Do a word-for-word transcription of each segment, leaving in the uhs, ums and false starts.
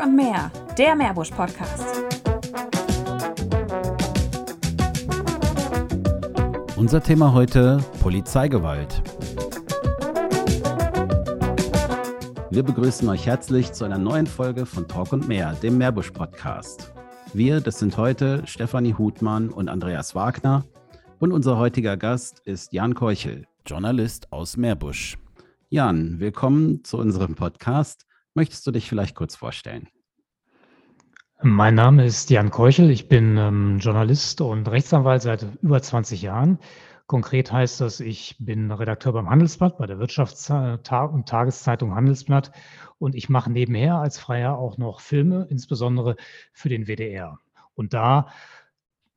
Mecklenburg und Meer, der Meerbusch-Podcast. Unser Thema heute: Polizeigewalt. Wir begrüßen euch herzlich zu einer neuen Folge von Talk und Meer, dem Meerbusch-Podcast. Wir, das sind heute Stefanie Huthmann und Andreas Wagner. Und unser heutiger Gast ist Jan Keuchel, Journalist aus Meerbusch. Jan, willkommen zu unserem Podcast. Möchtest du dich vielleicht kurz vorstellen? Mein Name ist Jan Keuchel. Ich bin ähm, Journalist und Rechtsanwalt seit über zwanzig Jahren. Konkret heißt das, ich bin Redakteur beim Handelsblatt, bei der Wirtschafts- und Tageszeitung Handelsblatt. Und ich mache nebenher als Freier auch noch Filme, insbesondere für den W D R. Und da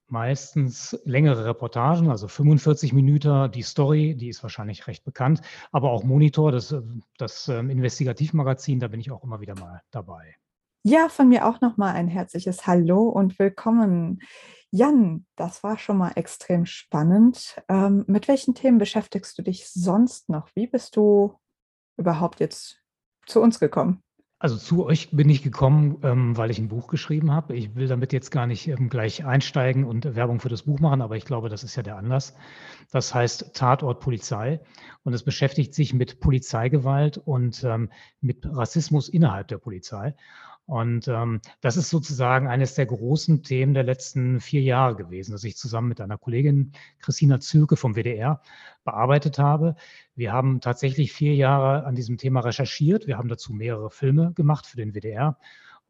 meistens längere Reportagen, also fünfundvierzig Minuten. Die Story, die ist wahrscheinlich recht bekannt. Aber auch Monitor, das, das Investigativmagazin, da bin ich auch immer wieder mal dabei. Ja, von mir auch nochmal ein herzliches Hallo und willkommen. Jan, das war schon mal extrem spannend. Ähm, mit welchen Themen beschäftigst du dich sonst noch? Wie bist du überhaupt jetzt zu uns gekommen? Also zu euch bin ich gekommen, ähm, weil ich ein Buch geschrieben habe. Ich will damit jetzt gar nicht ähm, gleich einsteigen und Werbung für das Buch machen, aber ich glaube, das ist ja der Anlass. Das heißt Tatort Polizei und es beschäftigt sich mit Polizeigewalt und ähm, mit Rassismus innerhalb der Polizei. Und ähm, das ist sozusagen eines der großen Themen der letzten vier Jahre gewesen, das ich zusammen mit einer Kollegin Christina Zühlke vom W D R bearbeitet habe. Wir haben tatsächlich vier Jahre an diesem Thema recherchiert. Wir haben dazu mehrere Filme gemacht für den W D R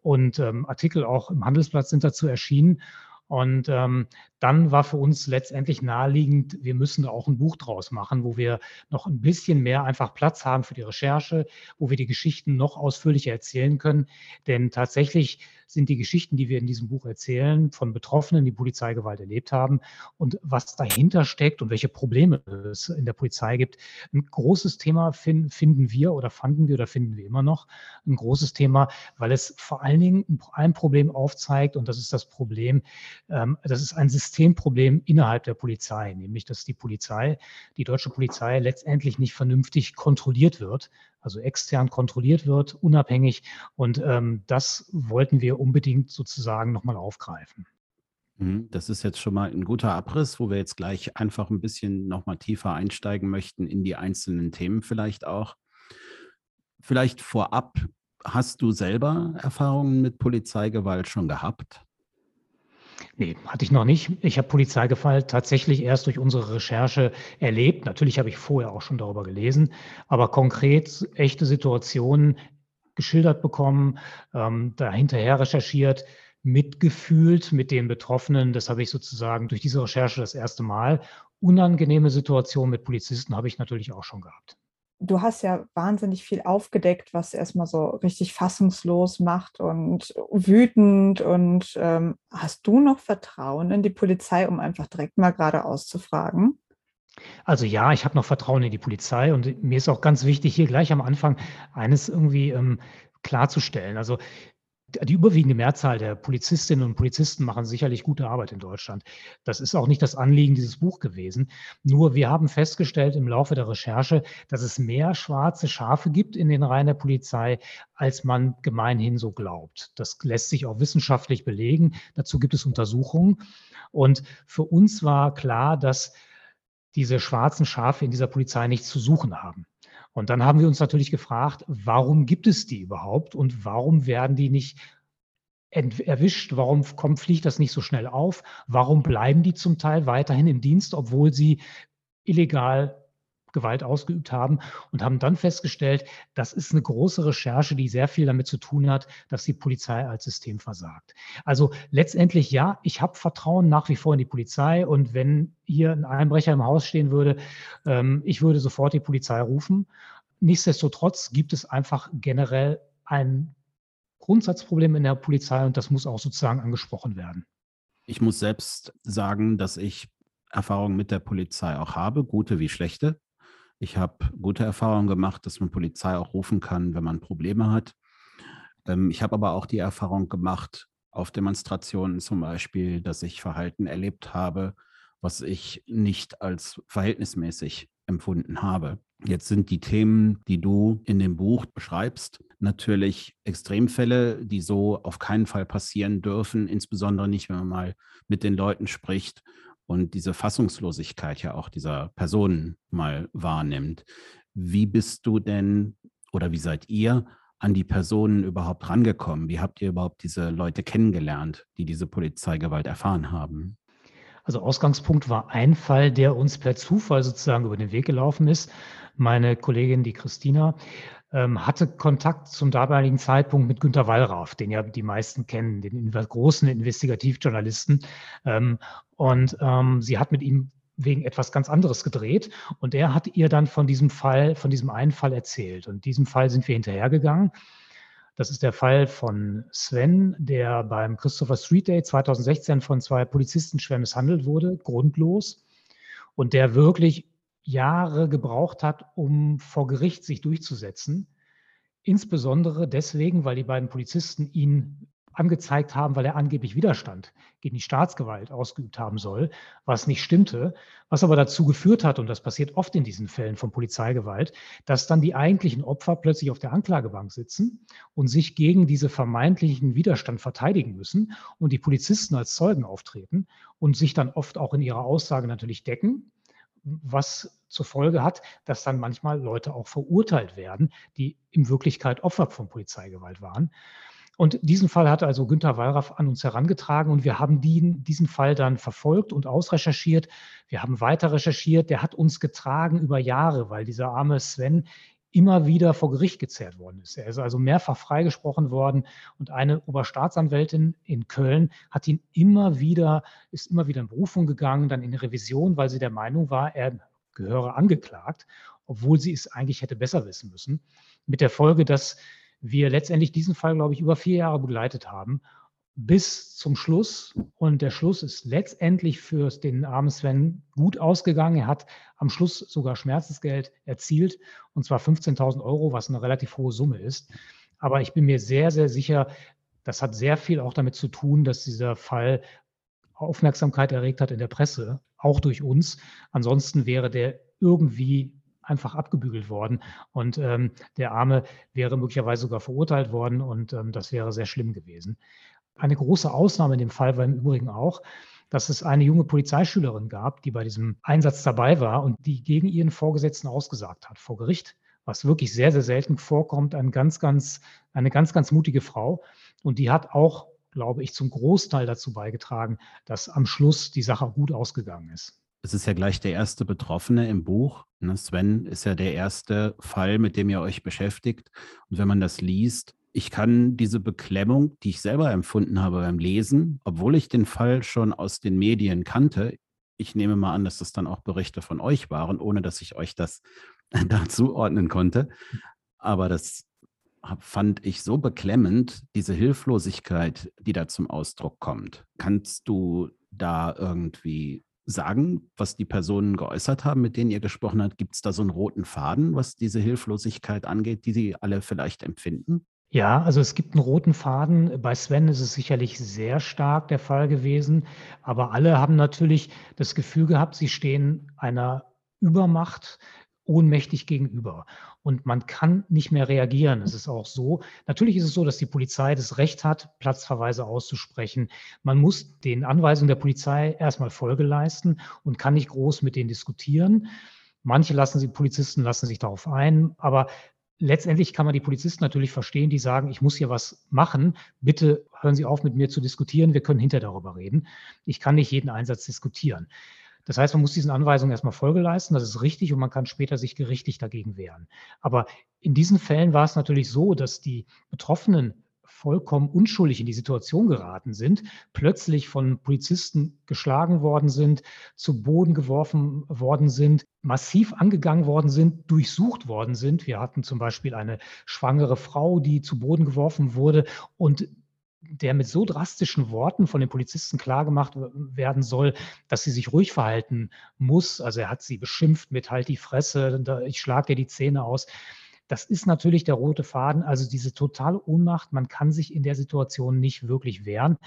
und ähm, Artikel auch im Handelsblatt sind dazu erschienen. Und ähm, dann war für uns letztendlich naheliegend, wir müssen da auch ein Buch draus machen, wo wir noch ein bisschen mehr einfach Platz haben für die Recherche, wo wir die Geschichten noch ausführlicher erzählen können. Denn tatsächlich sind die Geschichten, die wir in diesem Buch erzählen, von Betroffenen, die Polizeigewalt erlebt haben und was dahinter steckt und welche Probleme es in der Polizei gibt. Ein großes Thema find, finden wir oder fanden wir oder finden wir immer noch ein großes Thema, weil es vor allen Dingen ein Problem aufzeigt und das ist das Problem, ähm, das ist ein Systemproblem innerhalb der Polizei, nämlich dass die Polizei, die deutsche Polizei letztendlich nicht vernünftig kontrolliert wird, also extern kontrolliert wird, unabhängig. Und ähm, das wollten wir unbedingt sozusagen nochmal aufgreifen. Das ist jetzt schon mal ein guter Abriss, wo wir jetzt gleich einfach ein bisschen nochmal tiefer einsteigen möchten in die einzelnen Themen vielleicht auch. Vielleicht vorab, hast du selber Erfahrungen mit Polizeigewalt schon gehabt? Nee, hatte ich noch nicht. Ich habe Polizeigewalt tatsächlich erst durch unsere Recherche erlebt. Natürlich habe ich vorher auch schon darüber gelesen, aber konkret echte Situationen geschildert bekommen, ähm, dahinterher recherchiert, mitgefühlt mit den Betroffenen. Das habe ich sozusagen durch diese Recherche das erste Mal. Unangenehme Situationen mit Polizisten habe ich natürlich auch schon gehabt. Du hast ja wahnsinnig viel aufgedeckt, was erstmal so richtig fassungslos macht und wütend. Und ähm, hast du noch Vertrauen in die Polizei, um einfach direkt mal geradeaus zu fragen? Also ja, ich habe noch Vertrauen in die Polizei und mir ist auch ganz wichtig, hier gleich am Anfang eines irgendwie ähm, klarzustellen. Also die überwiegende Mehrzahl der Polizistinnen und Polizisten machen sicherlich gute Arbeit in Deutschland. Das ist auch nicht das Anliegen dieses Buch gewesen. Nur wir haben festgestellt im Laufe der Recherche, dass es mehr schwarze Schafe gibt in den Reihen der Polizei, als man gemeinhin so glaubt. Das lässt sich auch wissenschaftlich belegen. Dazu gibt es Untersuchungen. Und für uns war klar, dass diese schwarzen Schafe in dieser Polizei nichts zu suchen haben. Und dann haben wir uns natürlich gefragt, warum gibt es die überhaupt und warum werden die nicht ent- erwischt? Warum kommt, fliegt das nicht so schnell auf? Warum bleiben die zum Teil weiterhin im Dienst, obwohl sie illegal Gewalt ausgeübt haben? Und haben dann festgestellt, das ist eine große Recherche, die sehr viel damit zu tun hat, dass die Polizei als System versagt. Also letztendlich ja, ich habe Vertrauen nach wie vor in die Polizei und wenn hier ein Einbrecher im Haus stehen würde, ähm, ich würde sofort die Polizei rufen. Nichtsdestotrotz gibt es einfach generell ein Grundsatzproblem in der Polizei und das muss auch sozusagen angesprochen werden. Ich muss selbst sagen, dass ich Erfahrungen mit der Polizei auch habe, gute wie schlechte. Ich habe gute Erfahrungen gemacht, dass man Polizei auch rufen kann, wenn man Probleme hat. Ich habe aber auch die Erfahrung gemacht, auf Demonstrationen zum Beispiel, dass ich Verhalten erlebt habe, was ich nicht als verhältnismäßig empfunden habe. Jetzt sind die Themen, die du in dem Buch beschreibst, natürlich Extremfälle, die so auf keinen Fall passieren dürfen, insbesondere nicht, wenn man mal mit den Leuten spricht und diese Fassungslosigkeit ja auch dieser Personen mal wahrnimmt. Wie bist du denn oder wie seid ihr an die Personen überhaupt rangekommen? Wie habt ihr überhaupt diese Leute kennengelernt, die diese Polizeigewalt erfahren haben? Also Ausgangspunkt war ein Fall, der uns per Zufall sozusagen über den Weg gelaufen ist. Meine Kollegin, die Christina, hatte Kontakt zum damaligen Zeitpunkt mit Günter Wallraff, den ja die meisten kennen, den großen Investigativjournalisten. Und sie hat mit ihm wegen etwas ganz anderes gedreht. Und er hat ihr dann von diesem Fall, von diesem einen Fall erzählt. Und diesem Fall sind wir hinterhergegangen. Das ist der Fall von Sven, der beim Christopher Street Day zweitausendsechzehn von zwei Polizisten schwer misshandelt wurde, grundlos. Und der wirklich Jahre gebraucht hat, um vor Gericht sich durchzusetzen. Insbesondere deswegen, weil die beiden Polizisten ihn angezeigt haben, weil er angeblich Widerstand gegen die Staatsgewalt ausgeübt haben soll, was nicht stimmte, was aber dazu geführt hat, und das passiert oft in diesen Fällen von Polizeigewalt, dass dann die eigentlichen Opfer plötzlich auf der Anklagebank sitzen und sich gegen diese vermeintlichen Widerstand verteidigen müssen und die Polizisten als Zeugen auftreten und sich dann oft auch in ihrer Aussage natürlich decken, was zur Folge hat, dass dann manchmal Leute auch verurteilt werden, die in Wirklichkeit Opfer von Polizeigewalt waren. Und diesen Fall hat also Günter Wallraff an uns herangetragen und wir haben die, diesen Fall dann verfolgt und ausrecherchiert. Wir haben weiter recherchiert. Der hat uns getragen über Jahre, weil dieser arme Sven immer wieder vor Gericht gezerrt worden ist. Er ist also mehrfach freigesprochen worden und eine Oberstaatsanwältin in Köln hat ihn immer wieder, ist immer wieder in Berufung gegangen, dann in Revision, weil sie der Meinung war, er gehöre angeklagt, obwohl sie es eigentlich hätte besser wissen müssen. Mit der Folge, dass wir letztendlich diesen Fall, glaube ich, über vier Jahre begleitet haben, bis zum Schluss. Und der Schluss ist letztendlich für den armen Sven gut ausgegangen. Er hat am Schluss sogar Schmerzensgeld erzielt, und zwar fünfzehntausend Euro, was eine relativ hohe Summe ist. Aber ich bin mir sehr, sehr sicher, das hat sehr viel auch damit zu tun, dass dieser Fall Aufmerksamkeit erregt hat in der Presse, auch durch uns. Ansonsten wäre der irgendwie einfach abgebügelt worden und ähm, der Arme wäre möglicherweise sogar verurteilt worden und ähm, das wäre sehr schlimm gewesen. Eine große Ausnahme in dem Fall war im Übrigen auch, dass es eine junge Polizeischülerin gab, die bei diesem Einsatz dabei war und die gegen ihren Vorgesetzten ausgesagt hat vor Gericht, was wirklich sehr, sehr selten vorkommt. Eine ganz, ganz, eine ganz, ganz mutige Frau. Und die hat auch, glaube ich, zum Großteil dazu beigetragen, dass am Schluss die Sache gut ausgegangen ist. Es ist ja gleich der erste Betroffene im Buch. Sven ist ja der erste Fall, mit dem ihr euch beschäftigt. Und wenn man das liest, ich kann diese Beklemmung, die ich selber empfunden habe beim Lesen, obwohl ich den Fall schon aus den Medien kannte, ich nehme mal an, dass das dann auch Berichte von euch waren, ohne dass ich euch das dazu ordnen konnte. Aber das fand ich so beklemmend, diese Hilflosigkeit, die da zum Ausdruck kommt. Kannst du da irgendwie sagen, was die Personen geäußert haben, mit denen ihr gesprochen habt? Gibt es da so einen roten Faden, was diese Hilflosigkeit angeht, die sie alle vielleicht empfinden? Ja, also es gibt einen roten Faden. Bei Sven ist es sicherlich sehr stark der Fall gewesen. Aber alle haben natürlich das Gefühl gehabt, sie stehen einer Übermacht ohnmächtig gegenüber. Und man kann nicht mehr reagieren. Es ist auch so, natürlich ist es so, dass die Polizei das Recht hat, Platzverweise auszusprechen. Man muss den Anweisungen der Polizei erstmal Folge leisten und kann nicht groß mit denen diskutieren. Manche lassen sie, Polizisten lassen sich darauf ein, aber letztendlich kann man die Polizisten natürlich verstehen, die sagen, ich muss hier was machen, bitte hören Sie auf, mit mir zu diskutieren, wir können hinterher darüber reden. Ich kann nicht jeden Einsatz diskutieren. Das heißt, man muss diesen Anweisungen erstmal Folge leisten, das ist richtig und man kann später sich gerichtlich dagegen wehren. Aber in diesen Fällen war es natürlich so, dass die Betroffenen vollkommen unschuldig in die Situation geraten sind, plötzlich von Polizisten geschlagen worden sind, zu Boden geworfen worden sind, massiv angegangen worden sind, durchsucht worden sind. Wir hatten zum Beispiel eine schwangere Frau, die zu Boden geworfen wurde und der mit so drastischen Worten von den Polizisten klargemacht werden soll, dass sie sich ruhig verhalten muss. Also er hat sie beschimpft mit halt die Fresse, ich schlag dir die Zähne aus. Das ist natürlich der rote Faden, also diese totale Ohnmacht. Man kann sich in der Situation nicht wirklich wehren.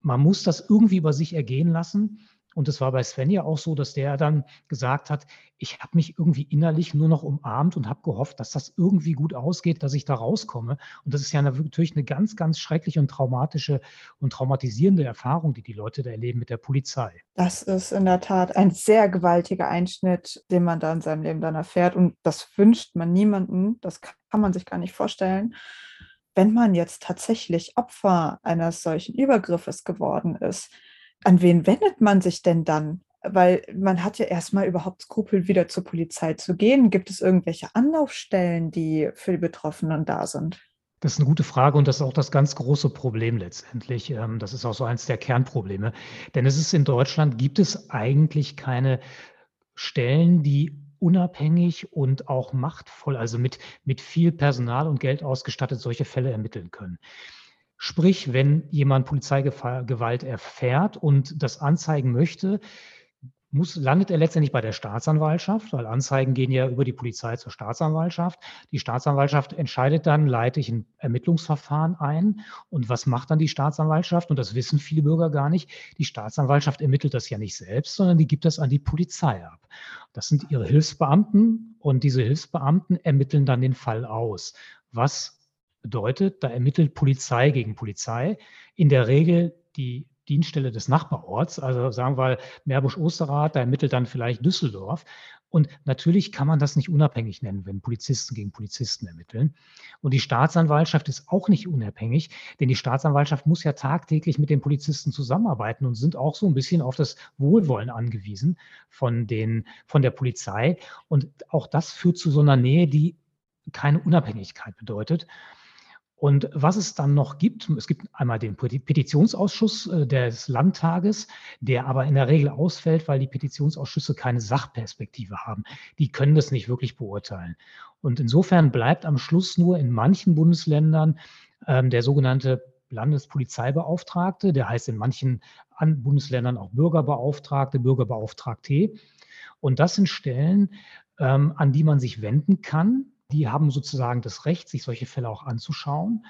Man muss das irgendwie über sich ergehen lassen Und es war bei Sven ja auch so, dass der dann gesagt hat, ich habe mich irgendwie innerlich nur noch umarmt und habe gehofft, dass das irgendwie gut ausgeht, dass ich da rauskomme. Und das ist ja natürlich eine ganz, ganz schreckliche und traumatische und traumatisierende Erfahrung, die die Leute da erleben mit der Polizei. Das ist in der Tat ein sehr gewaltiger Einschnitt, den man da in seinem Leben dann erfährt. Und das wünscht man niemanden. Das kann man sich gar nicht vorstellen. Wenn man jetzt tatsächlich Opfer eines solchen Übergriffes geworden ist, an wen wendet man sich denn dann? Weil man hat ja erstmal überhaupt Skrupel, wieder zur Polizei zu gehen. Gibt es irgendwelche Anlaufstellen, die für die Betroffenen da sind? Das ist eine gute Frage und das ist auch das ganz große Problem letztendlich. Das ist auch so eins der Kernprobleme. Denn es ist in Deutschland, gibt es eigentlich keine Stellen, die unabhängig und auch machtvoll, also mit, mit viel Personal und Geld ausgestattet, solche Fälle ermitteln können. Sprich, wenn jemand Polizeigewalt erfährt und das anzeigen möchte, muss, landet er letztendlich bei der Staatsanwaltschaft, weil Anzeigen gehen ja über die Polizei zur Staatsanwaltschaft. Die Staatsanwaltschaft entscheidet dann, leite ich ein Ermittlungsverfahren ein. Und was macht dann die Staatsanwaltschaft? Und das wissen viele Bürger gar nicht. Die Staatsanwaltschaft ermittelt das ja nicht selbst, sondern die gibt das an die Polizei ab. Das sind ihre Hilfsbeamten und diese Hilfsbeamten ermitteln dann den Fall aus. Was bedeutet, da ermittelt Polizei gegen Polizei, in der Regel die Dienststelle des Nachbarorts, also sagen wir Meerbusch-Osterath, da ermittelt dann vielleicht Düsseldorf. Und natürlich kann man das nicht unabhängig nennen, wenn Polizisten gegen Polizisten ermitteln. Und die Staatsanwaltschaft ist auch nicht unabhängig, denn die Staatsanwaltschaft muss ja tagtäglich mit den Polizisten zusammenarbeiten und sind auch so ein bisschen auf das Wohlwollen angewiesen von den, von der Polizei. Und auch das führt zu so einer Nähe, die keine Unabhängigkeit bedeutet. Und was es dann noch gibt, es gibt einmal den Petitionsausschuss des Landtages, der aber in der Regel ausfällt, weil die Petitionsausschüsse keine Sachperspektive haben. Die können das nicht wirklich beurteilen. Und insofern bleibt am Schluss nur in manchen Bundesländern ähm, der sogenannte Landespolizeibeauftragte, der heißt in manchen Bundesländern auch Bürgerbeauftragte, Bürgerbeauftragte. Und das sind Stellen, ähm, an die man sich wenden kann. Die haben sozusagen das Recht, sich solche Fälle auch anzuschauen.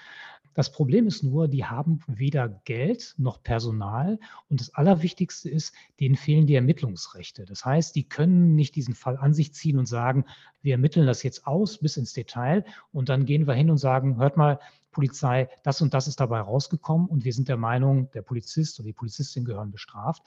Das Problem ist nur, die haben weder Geld noch Personal. Und das Allerwichtigste ist, denen fehlen die Ermittlungsrechte. Das heißt, die können nicht diesen Fall an sich ziehen und sagen, wir ermitteln das jetzt aus bis ins Detail. Und dann gehen wir hin und sagen, hört mal, Polizei, das und das ist dabei rausgekommen. Und wir sind der Meinung, der Polizist oder die Polizistin gehören bestraft.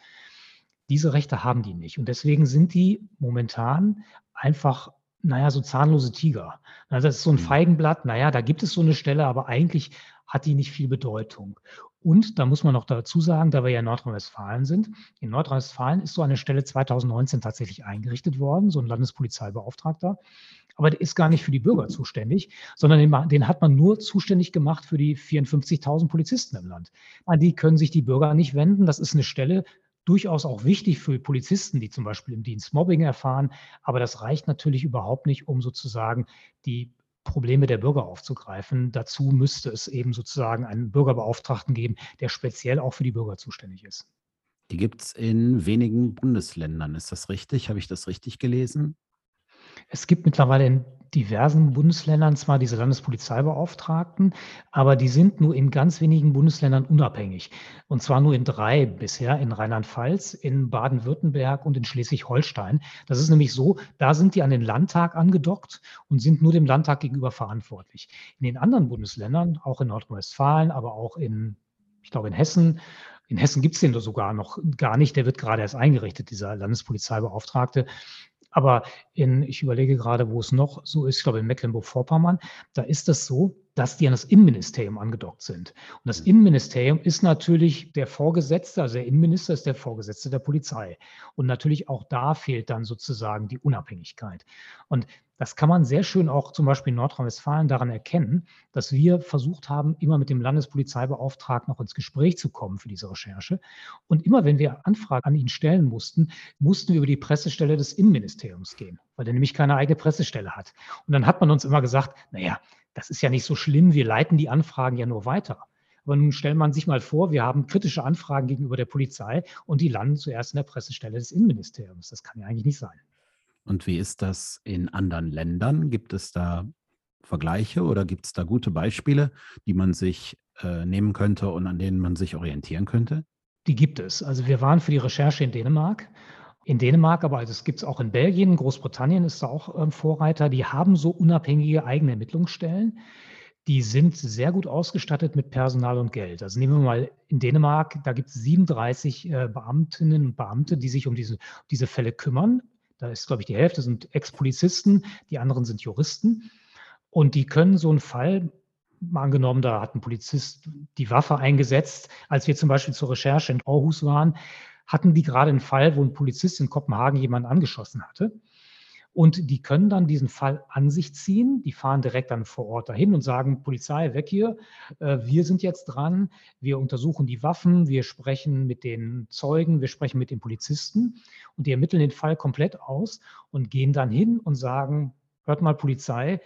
Diese Rechte haben die nicht. Und deswegen sind die momentan einfach naja, so zahnlose Tiger. Das ist so ein Feigenblatt. Naja, da gibt es so eine Stelle, aber eigentlich hat die nicht viel Bedeutung. Und da muss man noch dazu sagen, da wir ja in Nordrhein-Westfalen sind, in Nordrhein-Westfalen ist so eine Stelle zweitausendneunzehn tatsächlich eingerichtet worden, so ein Landespolizeibeauftragter. Aber der ist gar nicht für die Bürger zuständig, sondern den, den hat man nur zuständig gemacht für die vierundfünfzigtausend Polizisten im Land. An die können sich die Bürger nicht wenden. Das ist eine Stelle, durchaus auch wichtig für Polizisten, die zum Beispiel im Dienst Mobbing erfahren. Aber das reicht natürlich überhaupt nicht, um sozusagen die Probleme der Bürger aufzugreifen. Dazu müsste es eben sozusagen einen Bürgerbeauftragten geben, der speziell auch für die Bürger zuständig ist. Die gibt es in wenigen Bundesländern. Ist das richtig? Habe ich das richtig gelesen? Es gibt mittlerweile in diversen Bundesländern zwar diese Landespolizeibeauftragten, aber die sind nur in ganz wenigen Bundesländern unabhängig. Und zwar nur in drei bisher, in Rheinland-Pfalz, in Baden-Württemberg und in Schleswig-Holstein. Das ist nämlich so, da sind die an den Landtag angedockt und sind nur dem Landtag gegenüber verantwortlich. In den anderen Bundesländern, auch in Nordrhein-Westfalen, aber auch in, ich glaube, in Hessen, in Hessen gibt es den sogar noch gar nicht, der wird gerade erst eingerichtet, dieser Landespolizeibeauftragte. Aber in, ich überlege gerade, wo es noch so ist, ich glaube in Mecklenburg-Vorpommern, da ist das so, dass die an das Innenministerium angedockt sind. Und das Innenministerium ist natürlich der Vorgesetzte, also der Innenminister ist der Vorgesetzte der Polizei. Und natürlich auch da fehlt dann sozusagen die Unabhängigkeit. Und das kann man sehr schön auch zum Beispiel in Nordrhein-Westfalen daran erkennen, dass wir versucht haben, immer mit dem Landespolizeibeauftragten noch ins Gespräch zu kommen für diese Recherche. Und immer, wenn wir Anfragen an ihn stellen mussten, mussten wir über die Pressestelle des Innenministeriums gehen, weil der nämlich keine eigene Pressestelle hat. Und dann hat man uns immer gesagt, naja, das ist ja nicht so schlimm, wir leiten die Anfragen ja nur weiter. Aber nun stellt man sich mal vor, wir haben kritische Anfragen gegenüber der Polizei und die landen zuerst in der Pressestelle des Innenministeriums. Das kann ja eigentlich nicht sein. Und wie ist das in anderen Ländern? Gibt es da Vergleiche oder gibt es da gute Beispiele, die man sich äh, nehmen könnte und an denen man sich orientieren könnte? die gibt es. Also wir waren für die Recherche in Dänemark. In Dänemark, aber also es gibt es auch in Belgien, Großbritannien ist da auch ähm, Vorreiter. Die haben so unabhängige eigene Ermittlungsstellen. Die sind sehr gut ausgestattet mit Personal und Geld. Also nehmen wir mal in Dänemark, da gibt es siebenunddreißig äh, Beamtinnen und Beamte, die sich um diese, um diese Fälle kümmern. Da ist, glaube ich, die Hälfte sind Ex-Polizisten, die anderen sind Juristen. Und die können so einen Fall, mal angenommen, da hat ein Polizist die Waffe eingesetzt. Als wir zum Beispiel zur Recherche in Aarhus waren, hatten die gerade einen Fall, wo ein Polizist in Kopenhagen jemanden angeschossen hatte. Und die können dann diesen Fall an sich ziehen. Die fahren direkt dann vor Ort dahin und sagen, Polizei, weg hier. Wir sind jetzt dran. Wir untersuchen die Waffen. Wir sprechen mit den Zeugen. Wir sprechen mit den Polizisten. Und die ermitteln den Fall komplett aus und gehen dann hin und sagen, hört mal, Polizei,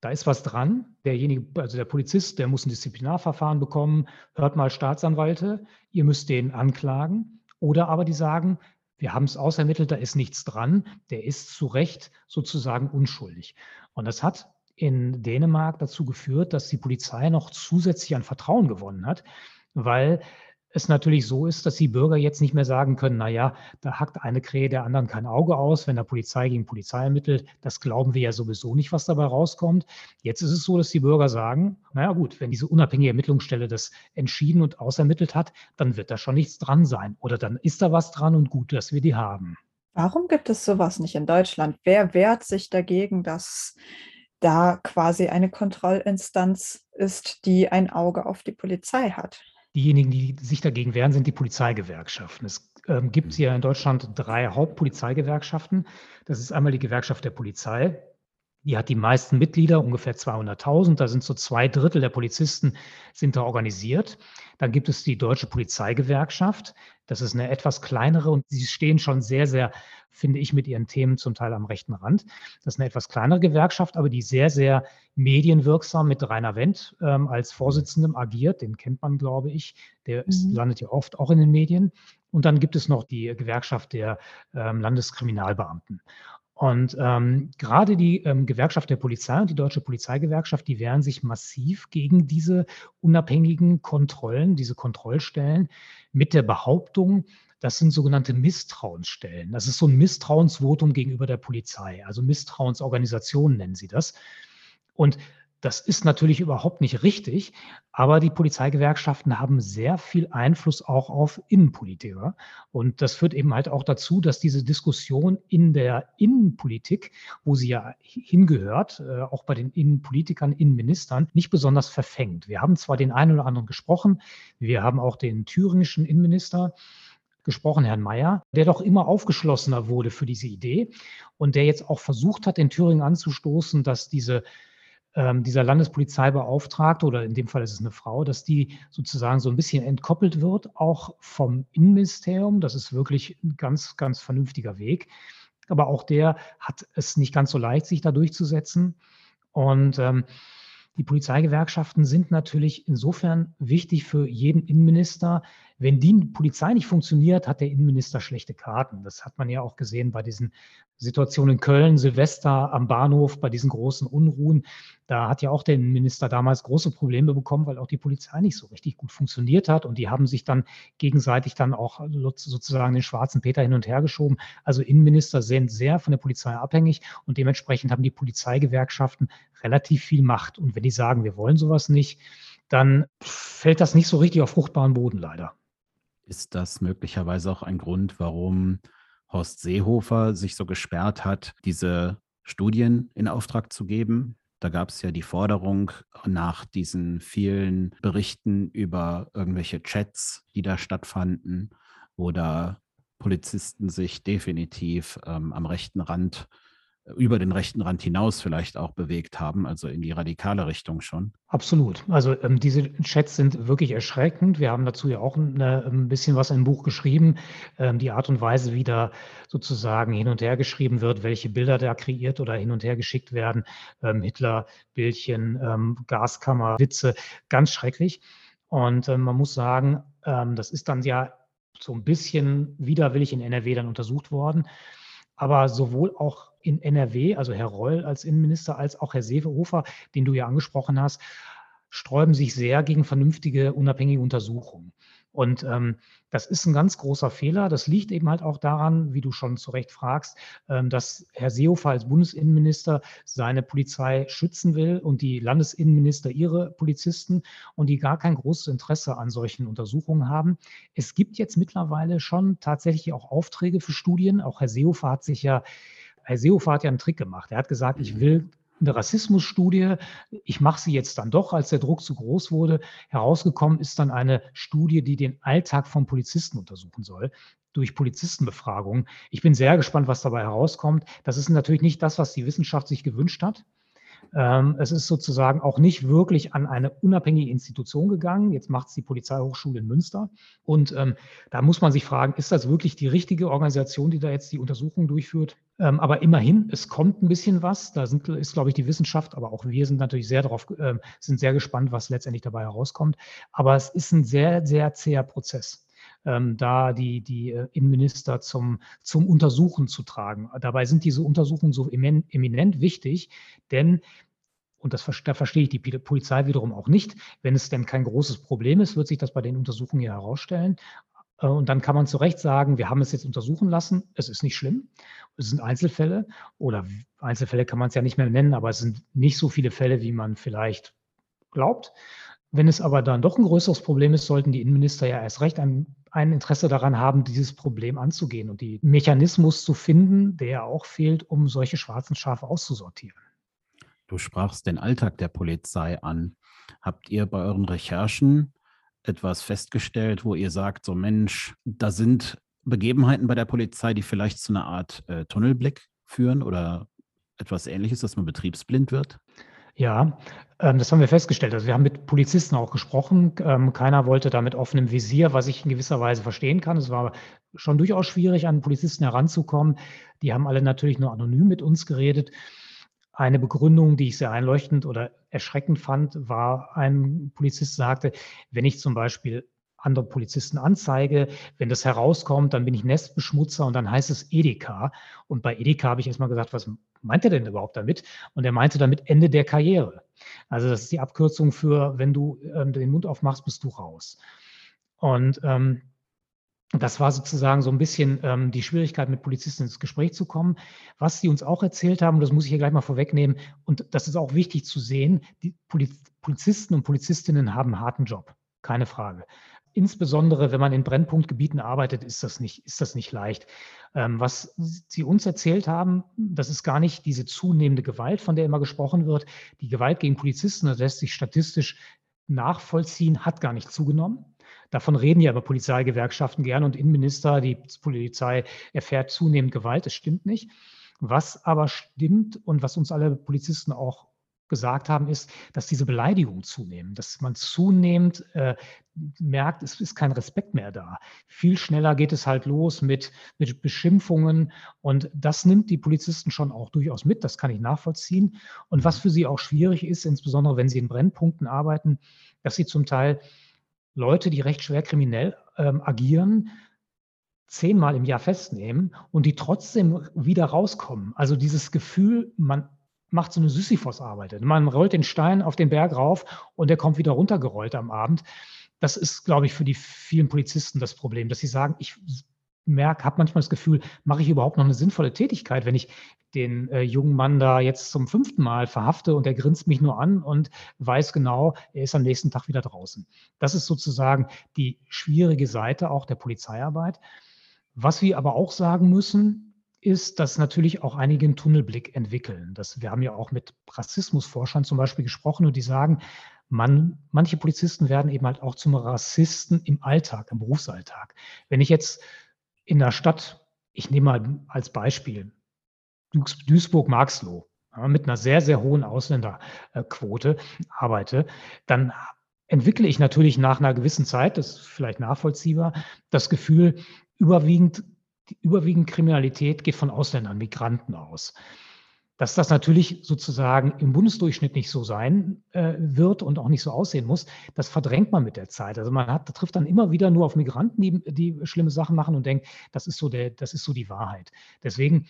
da ist was dran. Derjenige, also der Polizist, der muss ein Disziplinarverfahren bekommen. Hört mal, Staatsanwälte, ihr müsst den anklagen. Oder aber die sagen, wir haben es ausermittelt, da ist nichts dran, der ist zu Recht sozusagen unschuldig. Und das hat in Dänemark dazu geführt, dass die Polizei noch zusätzlich an Vertrauen gewonnen hat, weil es natürlich so ist, dass die Bürger jetzt nicht mehr sagen können, naja, da hackt eine Krähe der anderen kein Auge aus, wenn der Polizei gegen Polizei ermittelt, das glauben wir ja sowieso nicht, was dabei rauskommt. Jetzt ist es so, dass die Bürger sagen, naja gut, wenn diese unabhängige Ermittlungsstelle das entschieden und ausermittelt hat, dann wird da schon nichts dran sein oder dann ist da was dran und gut, dass wir die haben. Warum gibt es sowas nicht in Deutschland? Wer wehrt sich dagegen, dass da quasi eine Kontrollinstanz ist, die ein Auge auf die Polizei hat? Diejenigen, die sich dagegen wehren, sind die Polizeigewerkschaften. Es ähm, gibt hier in Deutschland drei Hauptpolizeigewerkschaften. Das ist einmal die Gewerkschaft der Polizei. Die hat die meisten Mitglieder, ungefähr zweihunderttausend. Da sind so zwei Drittel der Polizisten sind da organisiert. Dann gibt es die Deutsche Polizeigewerkschaft. Das ist eine etwas kleinere und sie stehen schon sehr, sehr, finde ich, mit ihren Themen zum Teil am rechten Rand. Das ist eine etwas kleinere Gewerkschaft, aber die sehr, sehr medienwirksam mit Rainer Wendt ähm, als Vorsitzendem agiert. Den kennt man, glaube ich. Der ist, mhm. landet ja oft auch in den Medien. Und dann gibt es noch die Gewerkschaft der ähm, Landeskriminalbeamten. Und ähm, gerade die ähm, Gewerkschaft der Polizei und die Deutsche Polizeigewerkschaft, die wehren sich massiv gegen diese unabhängigen Kontrollen, diese Kontrollstellen mit der Behauptung, das sind sogenannte Misstrauensstellen. Das ist so ein Misstrauensvotum gegenüber der Polizei, also Misstrauensorganisationen nennen sie das. Und das ist natürlich überhaupt nicht richtig, aber die Polizeigewerkschaften haben sehr viel Einfluss auch auf Innenpolitiker. Und das führt eben halt auch dazu, dass diese Diskussion in der Innenpolitik, wo sie ja hingehört, auch bei den Innenpolitikern, Innenministern, nicht besonders verfängt. Wir haben zwar den einen oder anderen gesprochen, wir haben auch den thüringischen Innenminister gesprochen, Herrn Meyer, der doch immer aufgeschlossener wurde für diese Idee und der jetzt auch versucht hat, in Thüringen anzustoßen, dass diese dieser Landespolizeibeauftragte, oder in dem Fall ist es eine Frau, dass die sozusagen so ein bisschen entkoppelt wird, auch vom Innenministerium. Das ist wirklich ein ganz, ganz vernünftiger Weg. Aber auch der hat es nicht ganz so leicht, sich da durchzusetzen. Und ähm, die Polizeigewerkschaften sind natürlich insofern wichtig für jeden Innenminister. Wenn die Polizei nicht funktioniert, hat der Innenminister schlechte Karten. Das hat man ja auch gesehen bei diesen Situationen in Köln, Silvester am Bahnhof, bei diesen großen Unruhen. Da hat ja auch der Innenminister damals große Probleme bekommen, weil auch die Polizei nicht so richtig gut funktioniert hat. Und die haben sich dann gegenseitig dann auch sozusagen den schwarzen Peter hin und her geschoben. Also Innenminister sind sehr von der Polizei abhängig und dementsprechend haben die Polizeigewerkschaften relativ viel Macht. Und wenn die sagen, wir wollen sowas nicht, dann fällt das nicht so richtig auf fruchtbaren Boden leider. Ist das möglicherweise auch ein Grund, warum Horst Seehofer sich so gesperrt hat, diese Studien in Auftrag zu geben? Da gab es ja die Forderung nach diesen vielen Berichten über irgendwelche Chats, die da stattfanden, wo da Polizisten sich definitiv ähm, am rechten Rand, über den rechten Rand hinaus vielleicht auch bewegt haben, also in die radikale Richtung schon. Absolut. Also ähm, diese Chats sind wirklich erschreckend. Wir haben dazu ja auch eine, ein bisschen was im Buch geschrieben. Ähm, die Art und Weise, wie da sozusagen hin und her geschrieben wird, welche Bilder da kreiert oder hin und her geschickt werden. Ähm, Hitler-Bildchen, ähm, Gaskammer, Witze, ganz schrecklich. Und ähm, man muss sagen, ähm, das ist dann ja so ein bisschen widerwillig in N R W dann untersucht worden. Aber sowohl auch in N R W, also Herr Reul als Innenminister, als auch Herr Seehofer, den du ja angesprochen hast, sträuben sich sehr gegen vernünftige, unabhängige Untersuchungen. Und ähm, das ist ein ganz großer Fehler. Das liegt eben halt auch daran, wie du schon zu Recht fragst, ähm, dass Herr Seehofer als Bundesinnenminister seine Polizei schützen will und die Landesinnenminister ihre Polizisten und die gar kein großes Interesse an solchen Untersuchungen haben. Es gibt jetzt mittlerweile schon tatsächlich auch Aufträge für Studien. Auch Herr Seehofer hat sich ja, Herr Seehofer hat ja einen Trick gemacht. Er hat gesagt, ich will eine Rassismusstudie, ich mache sie jetzt dann doch, als der Druck zu groß wurde. Herausgekommen ist dann eine Studie, die den Alltag von Polizisten untersuchen soll, durch Polizistenbefragungen. Ich bin sehr gespannt, was dabei herauskommt. Das ist natürlich nicht das, was die Wissenschaft sich gewünscht hat. Es ist sozusagen auch nicht wirklich an eine unabhängige Institution gegangen. Jetzt macht es die Polizeihochschule in Münster. Und ähm, da muss man sich fragen, ist das wirklich die richtige Organisation, die da jetzt die Untersuchung durchführt? Ähm, aber immerhin, es kommt ein bisschen was. Da sind, ist, glaube ich, die Wissenschaft, aber auch wir sind natürlich sehr darauf, äh, sind sehr gespannt, was letztendlich dabei herauskommt. Aber es ist ein sehr, sehr zäher Prozess, da die, die Innenminister zum, zum Untersuchen zu tragen. Dabei sind diese Untersuchungen so eminent wichtig, denn, und das, da verstehe ich die Polizei wiederum auch nicht, wenn es denn kein großes Problem ist, wird sich das bei den Untersuchungen hier herausstellen. Und dann kann man zu Recht sagen, wir haben es jetzt untersuchen lassen, es ist nicht schlimm, es sind Einzelfälle, oder Einzelfälle kann man es ja nicht mehr nennen, aber es sind nicht so viele Fälle, wie man vielleicht glaubt. Wenn es aber dann doch ein größeres Problem ist, sollten die Innenminister ja erst recht ein, ein Interesse daran haben, dieses Problem anzugehen und den Mechanismus zu finden, der auch fehlt, um solche schwarzen Schafe auszusortieren. Du sprachst den Alltag der Polizei an. Habt ihr bei euren Recherchen etwas festgestellt, wo ihr sagt, so Mensch, da sind Begebenheiten bei der Polizei, die vielleicht zu einer Art äh, Tunnelblick führen oder etwas Ähnliches, dass man betriebsblind wird? Ja, das haben wir festgestellt. Also wir haben mit Polizisten auch gesprochen. Keiner wollte da mit offenem Visier, was ich in gewisser Weise verstehen kann. Es war schon durchaus schwierig, an Polizisten heranzukommen. Die haben alle natürlich nur anonym mit uns geredet. Eine Begründung, die ich sehr einleuchtend oder erschreckend fand, war, ein Polizist sagte, wenn ich zum Beispiel andere Polizisten anzeige, wenn das herauskommt, dann bin ich Nestbeschmutzer und dann heißt es Edeka. Und bei Edeka habe ich erstmal gesagt, was meint er denn überhaupt damit? Und er meinte damit Ende der Karriere. Also das ist die Abkürzung für, wenn du ähm, den Mund aufmachst, bist du raus. Und ähm, das war sozusagen so ein bisschen ähm, die Schwierigkeit, mit Polizisten ins Gespräch zu kommen. Was sie uns auch erzählt haben, und das muss ich hier gleich mal vorwegnehmen, und das ist auch wichtig zu sehen, die Poliz- Polizisten und Polizistinnen haben einen harten Job, keine Frage. Insbesondere, wenn man in Brennpunktgebieten arbeitet, ist das nicht, ist das nicht leicht. Ähm, was Sie uns erzählt haben, das ist gar nicht diese zunehmende Gewalt, von der immer gesprochen wird. Die Gewalt gegen Polizisten, das lässt sich statistisch nachvollziehen, hat gar nicht zugenommen. Davon reden ja aber Polizeigewerkschaften gern und Innenminister, die Polizei erfährt zunehmend Gewalt, das stimmt nicht. Was aber stimmt und was uns alle Polizisten auch gesagt haben, ist, dass diese Beleidigungen zunehmen, dass man zunehmend äh, merkt, es ist kein Respekt mehr da. Viel schneller geht es halt los mit, mit Beschimpfungen und das nimmt die Polizisten schon auch durchaus mit, das kann ich nachvollziehen. Und was für sie auch schwierig ist, insbesondere wenn sie in Brennpunkten arbeiten, dass sie zum Teil Leute, die recht schwer kriminell ähm, agieren, zehnmal im Jahr festnehmen und die trotzdem wieder rauskommen. Also dieses Gefühl, man macht so eine Sisyphos-Arbeit. Man rollt den Stein auf den Berg rauf und der kommt wieder runtergerollt am Abend. Das ist, glaube ich, für die vielen Polizisten das Problem, dass sie sagen, ich merke, habe manchmal das Gefühl, mache ich überhaupt noch eine sinnvolle Tätigkeit, wenn ich den äh, jungen Mann da jetzt zum fünften Mal verhafte und der grinst mich nur an und weiß genau, er ist am nächsten Tag wieder draußen. Das ist sozusagen die schwierige Seite auch der Polizeiarbeit. Was wir aber auch sagen müssen, ist, dass natürlich auch einige einen Tunnelblick entwickeln. Das, wir haben ja auch mit Rassismusforschern zum Beispiel gesprochen und die sagen, man, manche Polizisten werden eben halt auch zum Rassisten im Alltag, im Berufsalltag. Wenn ich jetzt in der Stadt, ich nehme mal als Beispiel Duisburg-Marxloh, mit einer sehr, sehr hohen Ausländerquote arbeite, dann entwickle ich natürlich nach einer gewissen Zeit, das ist vielleicht nachvollziehbar, das Gefühl, überwiegend Die überwiegende Kriminalität geht von Ausländern, Migranten aus. Dass das natürlich sozusagen im Bundesdurchschnitt nicht so sein äh, wird und auch nicht so aussehen muss, das verdrängt man mit der Zeit. Also man hat, trifft dann immer wieder nur auf Migranten, die, die schlimme Sachen machen und denkt, das ist so der, das ist so die Wahrheit. Deswegen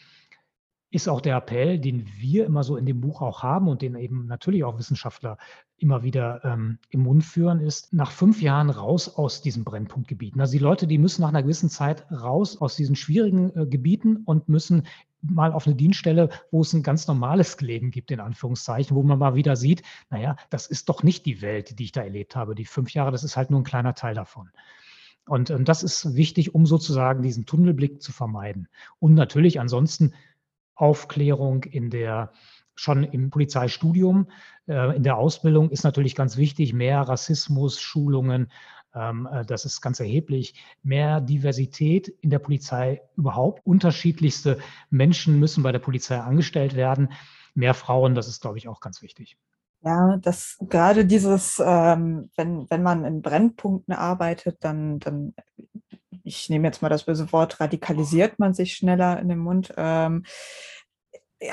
ist auch der Appell, den wir immer so in dem Buch auch haben und den eben natürlich auch Wissenschaftler immer wieder ähm, im Mund führen, ist nach fünf Jahren raus aus diesen Brennpunktgebieten. Also die Leute, die müssen nach einer gewissen Zeit raus aus diesen schwierigen äh, Gebieten und müssen mal auf eine Dienststelle, wo es ein ganz normales Leben gibt, in Anführungszeichen, wo man mal wieder sieht, naja, das ist doch nicht die Welt, die ich da erlebt habe. Die fünf Jahre, das ist halt nur ein kleiner Teil davon. Und, und das ist wichtig, um sozusagen diesen Tunnelblick zu vermeiden. Und natürlich ansonsten Aufklärung in der, schon im Polizeistudium, äh, in der Ausbildung ist natürlich ganz wichtig, mehr Rassismus, Schulungen, ähm, das ist ganz erheblich, mehr Diversität in der Polizei überhaupt. Unterschiedlichste Menschen müssen bei der Polizei angestellt werden, mehr Frauen, das ist, glaube ich, auch ganz wichtig. Ja, das gerade dieses, ähm, wenn, wenn man in Brennpunkten arbeitet, dann, dann, ich nehme jetzt mal das böse Wort, radikalisiert man sich schneller in den Mund. Ähm,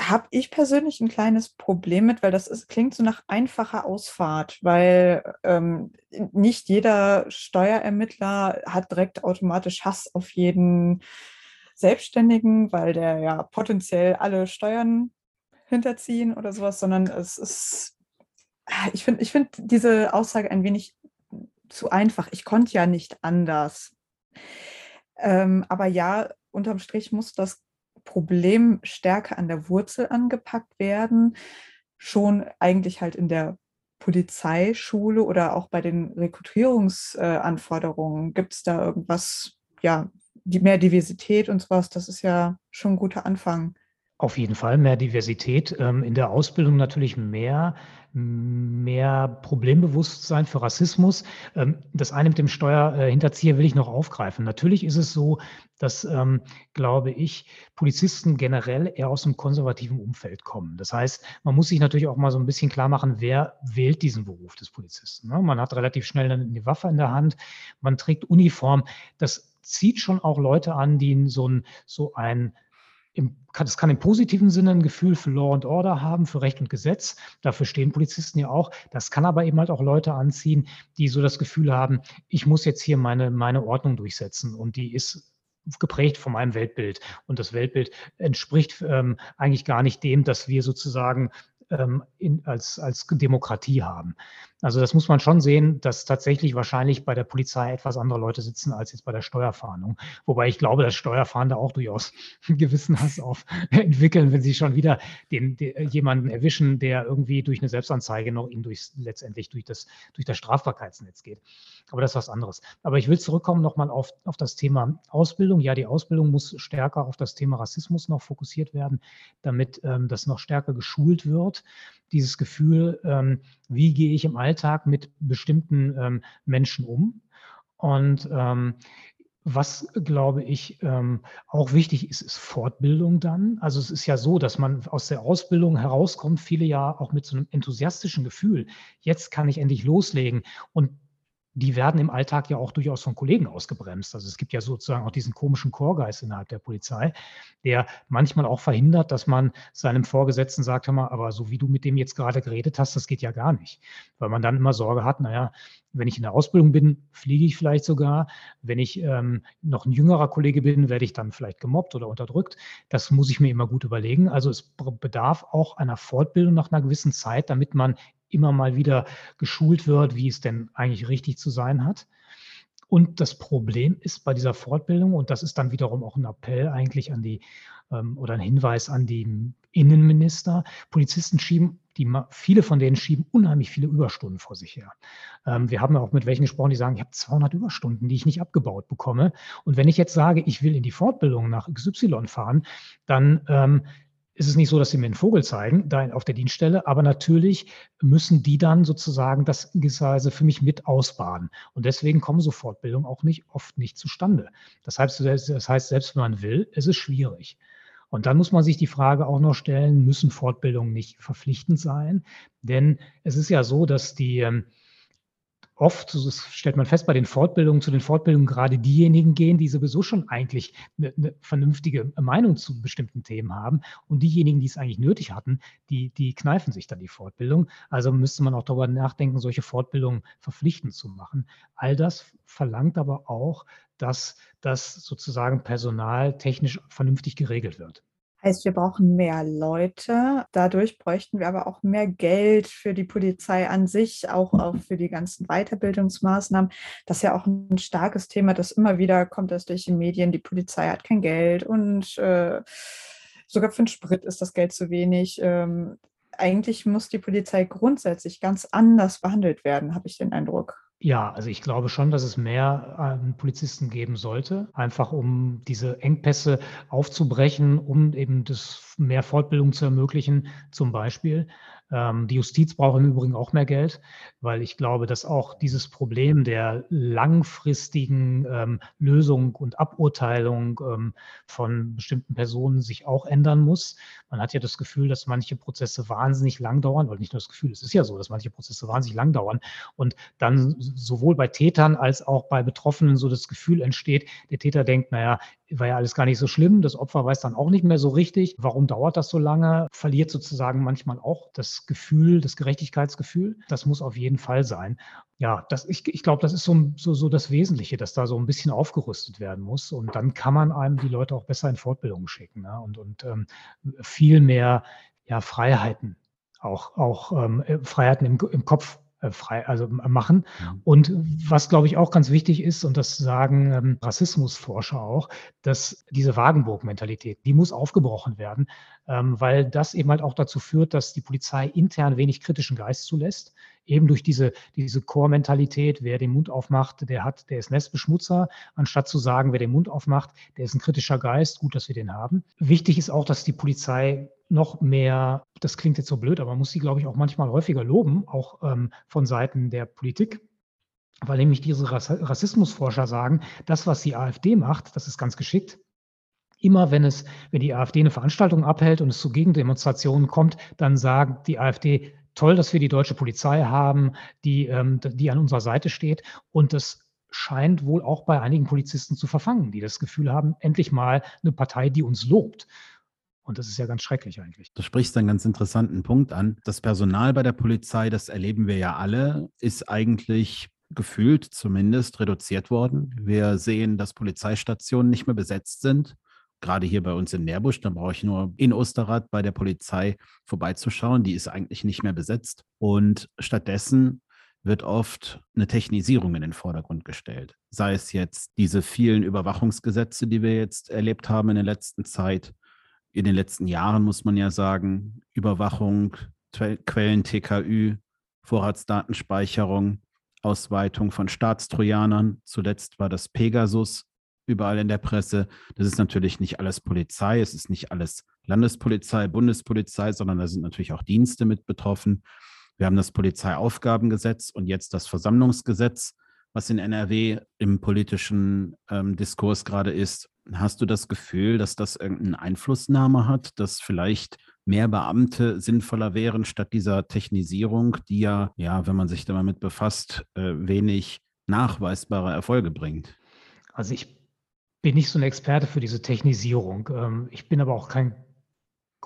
habe ich persönlich ein kleines Problem mit, weil das ist, klingt so nach einfacher Ausfahrt, weil ähm, nicht jeder Steuerermittler hat direkt automatisch Hass auf jeden Selbstständigen, weil der ja potenziell alle Steuern hinterziehen oder sowas, sondern es ist... Ich finde ich find diese Aussage ein wenig zu einfach. Ich konnte ja nicht anders. Ähm, aber ja, unterm Strich muss das Problem stärker an der Wurzel angepackt werden. Schon eigentlich halt in der Polizeischule oder auch bei den Rekrutierungsanforderungen. Äh, gibt es da irgendwas, ja, die, mehr Diversität und sowas? Das ist ja schon ein guter Anfang. Auf jeden Fall mehr Diversität, in der Ausbildung natürlich mehr, mehr Problembewusstsein für Rassismus. Das eine mit dem Steuerhinterzieher will ich noch aufgreifen. Natürlich ist es so, dass, glaube ich, Polizisten generell eher aus einem konservativen Umfeld kommen. Das heißt, man muss sich natürlich auch mal so ein bisschen klar machen, wer wählt diesen Beruf des Polizisten. Man hat relativ schnell eine Waffe in der Hand, man trägt Uniform. Das zieht schon auch Leute an, die so ein, so ein Im, das kann im positiven Sinne ein Gefühl für Law and Order haben, für Recht und Gesetz. Dafür stehen Polizisten ja auch. Das kann aber eben halt auch Leute anziehen, die so das Gefühl haben, ich muss jetzt hier meine, meine Ordnung durchsetzen. Und die ist geprägt von meinem Weltbild. Und das Weltbild entspricht ähm, eigentlich gar nicht dem, dass wir sozusagen ähm, in, als, als Demokratie haben. Also das muss man schon sehen, dass tatsächlich wahrscheinlich bei der Polizei etwas andere Leute sitzen als jetzt bei der Steuerfahndung. Wobei ich glaube, dass Steuerfahnder auch durchaus einen gewissen Hass auf entwickeln, wenn sie schon wieder den, den, jemanden erwischen, der irgendwie durch eine Selbstanzeige noch ihnen durchs, letztendlich durch das, durch das Strafbarkeitsnetz geht. Aber das ist was anderes. Aber ich will zurückkommen nochmal auf, auf das Thema Ausbildung. Ja, die Ausbildung muss stärker auf das Thema Rassismus noch fokussiert werden, damit ähm, das noch stärker geschult wird. Dieses Gefühl, ähm, wie gehe ich im Alltag Alltag mit bestimmten ähm, Menschen um. Und ähm, was, glaube ich, ähm, auch wichtig ist, ist Fortbildung dann. Also es ist ja so, dass man aus der Ausbildung herauskommt, viele Jahre auch mit so einem enthusiastischen Gefühl, jetzt kann ich endlich loslegen. Und die werden im Alltag ja auch durchaus von Kollegen ausgebremst. Also es gibt ja sozusagen auch diesen komischen Chorgeist innerhalb der Polizei, der manchmal auch verhindert, dass man seinem Vorgesetzten sagt, hör mal, aber so wie du mit dem jetzt gerade geredet hast, das geht ja gar nicht. Weil man dann immer Sorge hat, naja, wenn ich in der Ausbildung bin, fliege ich vielleicht sogar. Wenn ich ähm, noch ein jüngerer Kollege bin, werde ich dann vielleicht gemobbt oder unterdrückt. Das muss ich mir immer gut überlegen. Also es bedarf auch einer Fortbildung nach einer gewissen Zeit, damit man immer mal wieder geschult wird, wie es denn eigentlich richtig zu sein hat. Und das Problem ist bei dieser Fortbildung, und das ist dann wiederum auch ein Appell eigentlich an die oder ein Hinweis an den Innenminister, Polizisten schieben, die viele von denen schieben unheimlich viele Überstunden vor sich her. Wir haben ja auch mit welchen gesprochen, die sagen, ich habe zweihundert Überstunden, die ich nicht abgebaut bekomme. Und wenn ich jetzt sage, ich will in die Fortbildung nach X Y fahren, dann ist es nicht so, dass sie mir einen Vogel zeigen, da auf der Dienststelle, aber natürlich müssen die dann sozusagen das in gewisser Weise für mich mit ausbaden. Und deswegen kommen so Fortbildungen auch nicht, oft nicht zustande. Das heißt, das heißt, selbst wenn man will, es ist schwierig. Und dann muss man sich die Frage auch noch stellen, müssen Fortbildungen nicht verpflichtend sein? Denn es ist ja so, dass die oft, das stellt man fest, bei den Fortbildungen, zu den Fortbildungen gerade diejenigen gehen, die sowieso schon eigentlich eine, eine vernünftige Meinung zu bestimmten Themen haben. Und diejenigen, die es eigentlich nötig hatten, die, die kneifen sich dann die Fortbildung. Also müsste man auch darüber nachdenken, solche Fortbildungen verpflichtend zu machen. All das verlangt aber auch, dass das sozusagen personaltechnisch vernünftig geregelt wird. Heißt, wir brauchen mehr Leute. Dadurch bräuchten wir aber auch mehr Geld für die Polizei an sich, auch, auch für die ganzen Weiterbildungsmaßnahmen. Das ist ja auch ein starkes Thema, das immer wieder kommt, das durch die Medien, die Polizei hat kein Geld und äh, sogar für den Sprit ist das Geld zu wenig. Ähm, eigentlich muss die Polizei grundsätzlich ganz anders behandelt werden, habe ich den Eindruck. Ja, also ich glaube schon, dass es mehr äh, Polizisten geben sollte, einfach um diese Engpässe aufzubrechen, um eben das mehr Fortbildung zu ermöglichen, zum Beispiel. Ähm, die Justiz braucht im Übrigen auch mehr Geld, weil ich glaube, dass auch dieses Problem der langfristigen ähm, Lösung und Aburteilung ähm, von bestimmten Personen sich auch ändern muss. Man hat ja das Gefühl, dass manche Prozesse wahnsinnig lang dauern, oder nicht nur das Gefühl, es ist ja so, dass manche Prozesse wahnsinnig lang dauern und dann sowohl bei Tätern als auch bei Betroffenen so das Gefühl entsteht, der Täter denkt, naja, war ja alles gar nicht so schlimm, das Opfer weiß dann auch nicht mehr so richtig, warum dauert das so lange, verliert sozusagen manchmal auch das Gefühl, das Gerechtigkeitsgefühl. Das muss auf jeden Fall sein. Ja, das, ich, ich glaube, das ist so, so, so das Wesentliche, dass da so ein bisschen aufgerüstet werden muss und dann kann man einem die Leute auch besser in Fortbildung schicken, ne? und, und ähm, viel mehr ja, Freiheiten, auch, auch ähm, Freiheiten im, im Kopf frei, also machen. Und was, glaube ich, auch ganz wichtig ist, und das sagen ähm, Rassismusforscher auch, dass diese Wagenburg-Mentalität, die muss aufgebrochen werden, ähm, weil das eben halt auch dazu führt, dass die Polizei intern wenig kritischen Geist zulässt. Eben durch diese, diese Chor-Mentalität, wer den Mund aufmacht, der hat, der ist Nestbeschmutzer, anstatt zu sagen, wer den Mund aufmacht, der ist ein kritischer Geist, gut, dass wir den haben. Wichtig ist auch, dass die Polizei noch mehr, das klingt jetzt so blöd, aber man muss sie, glaube ich, auch manchmal häufiger loben, auch ähm, von Seiten der Politik, weil nämlich diese Rassismusforscher sagen, das, was die AfD macht, das ist ganz geschickt. Immer wenn es, wenn die AfD eine Veranstaltung abhält und es zu Gegendemonstrationen kommt, dann sagt die AfD, toll, dass wir die deutsche Polizei haben, die, ähm, die an unserer Seite steht. Und das scheint wohl auch bei einigen Polizisten zu verfangen, die das Gefühl haben, endlich mal eine Partei, die uns lobt. Und das ist ja ganz schrecklich eigentlich. Du sprichst einen ganz interessanten Punkt an. Das Personal bei der Polizei, das erleben wir ja alle, ist eigentlich gefühlt zumindest reduziert worden. Wir sehen, dass Polizeistationen nicht mehr besetzt sind. Gerade hier bei uns in Meerbusch, da brauche ich nur in Osterath bei der Polizei vorbeizuschauen. Die ist eigentlich nicht mehr besetzt. Und stattdessen wird oft eine Technisierung in den Vordergrund gestellt. Sei es jetzt diese vielen Überwachungsgesetze, die wir jetzt erlebt haben in der letzten Zeit, in den letzten Jahren muss man ja sagen, Überwachung, Quellen T K Ü, Vorratsdatenspeicherung, Ausweitung von Staatstrojanern. Zuletzt war das Pegasus überall in der Presse. Das ist natürlich nicht alles Polizei, es ist nicht alles Landespolizei, Bundespolizei, sondern da sind natürlich auch Dienste mit betroffen. Wir haben das Polizeiaufgabengesetz und jetzt das Versammlungsgesetz, was in N R W im politischen ähm, Diskurs gerade ist. Hast du das Gefühl, dass das irgendeine Einflussnahme hat, dass vielleicht mehr Beamte sinnvoller wären statt dieser Technisierung, die ja, ja, wenn man sich damit befasst, wenig nachweisbare Erfolge bringt? Also ich bin nicht so ein Experte für diese Technisierung. Ich bin aber auch kein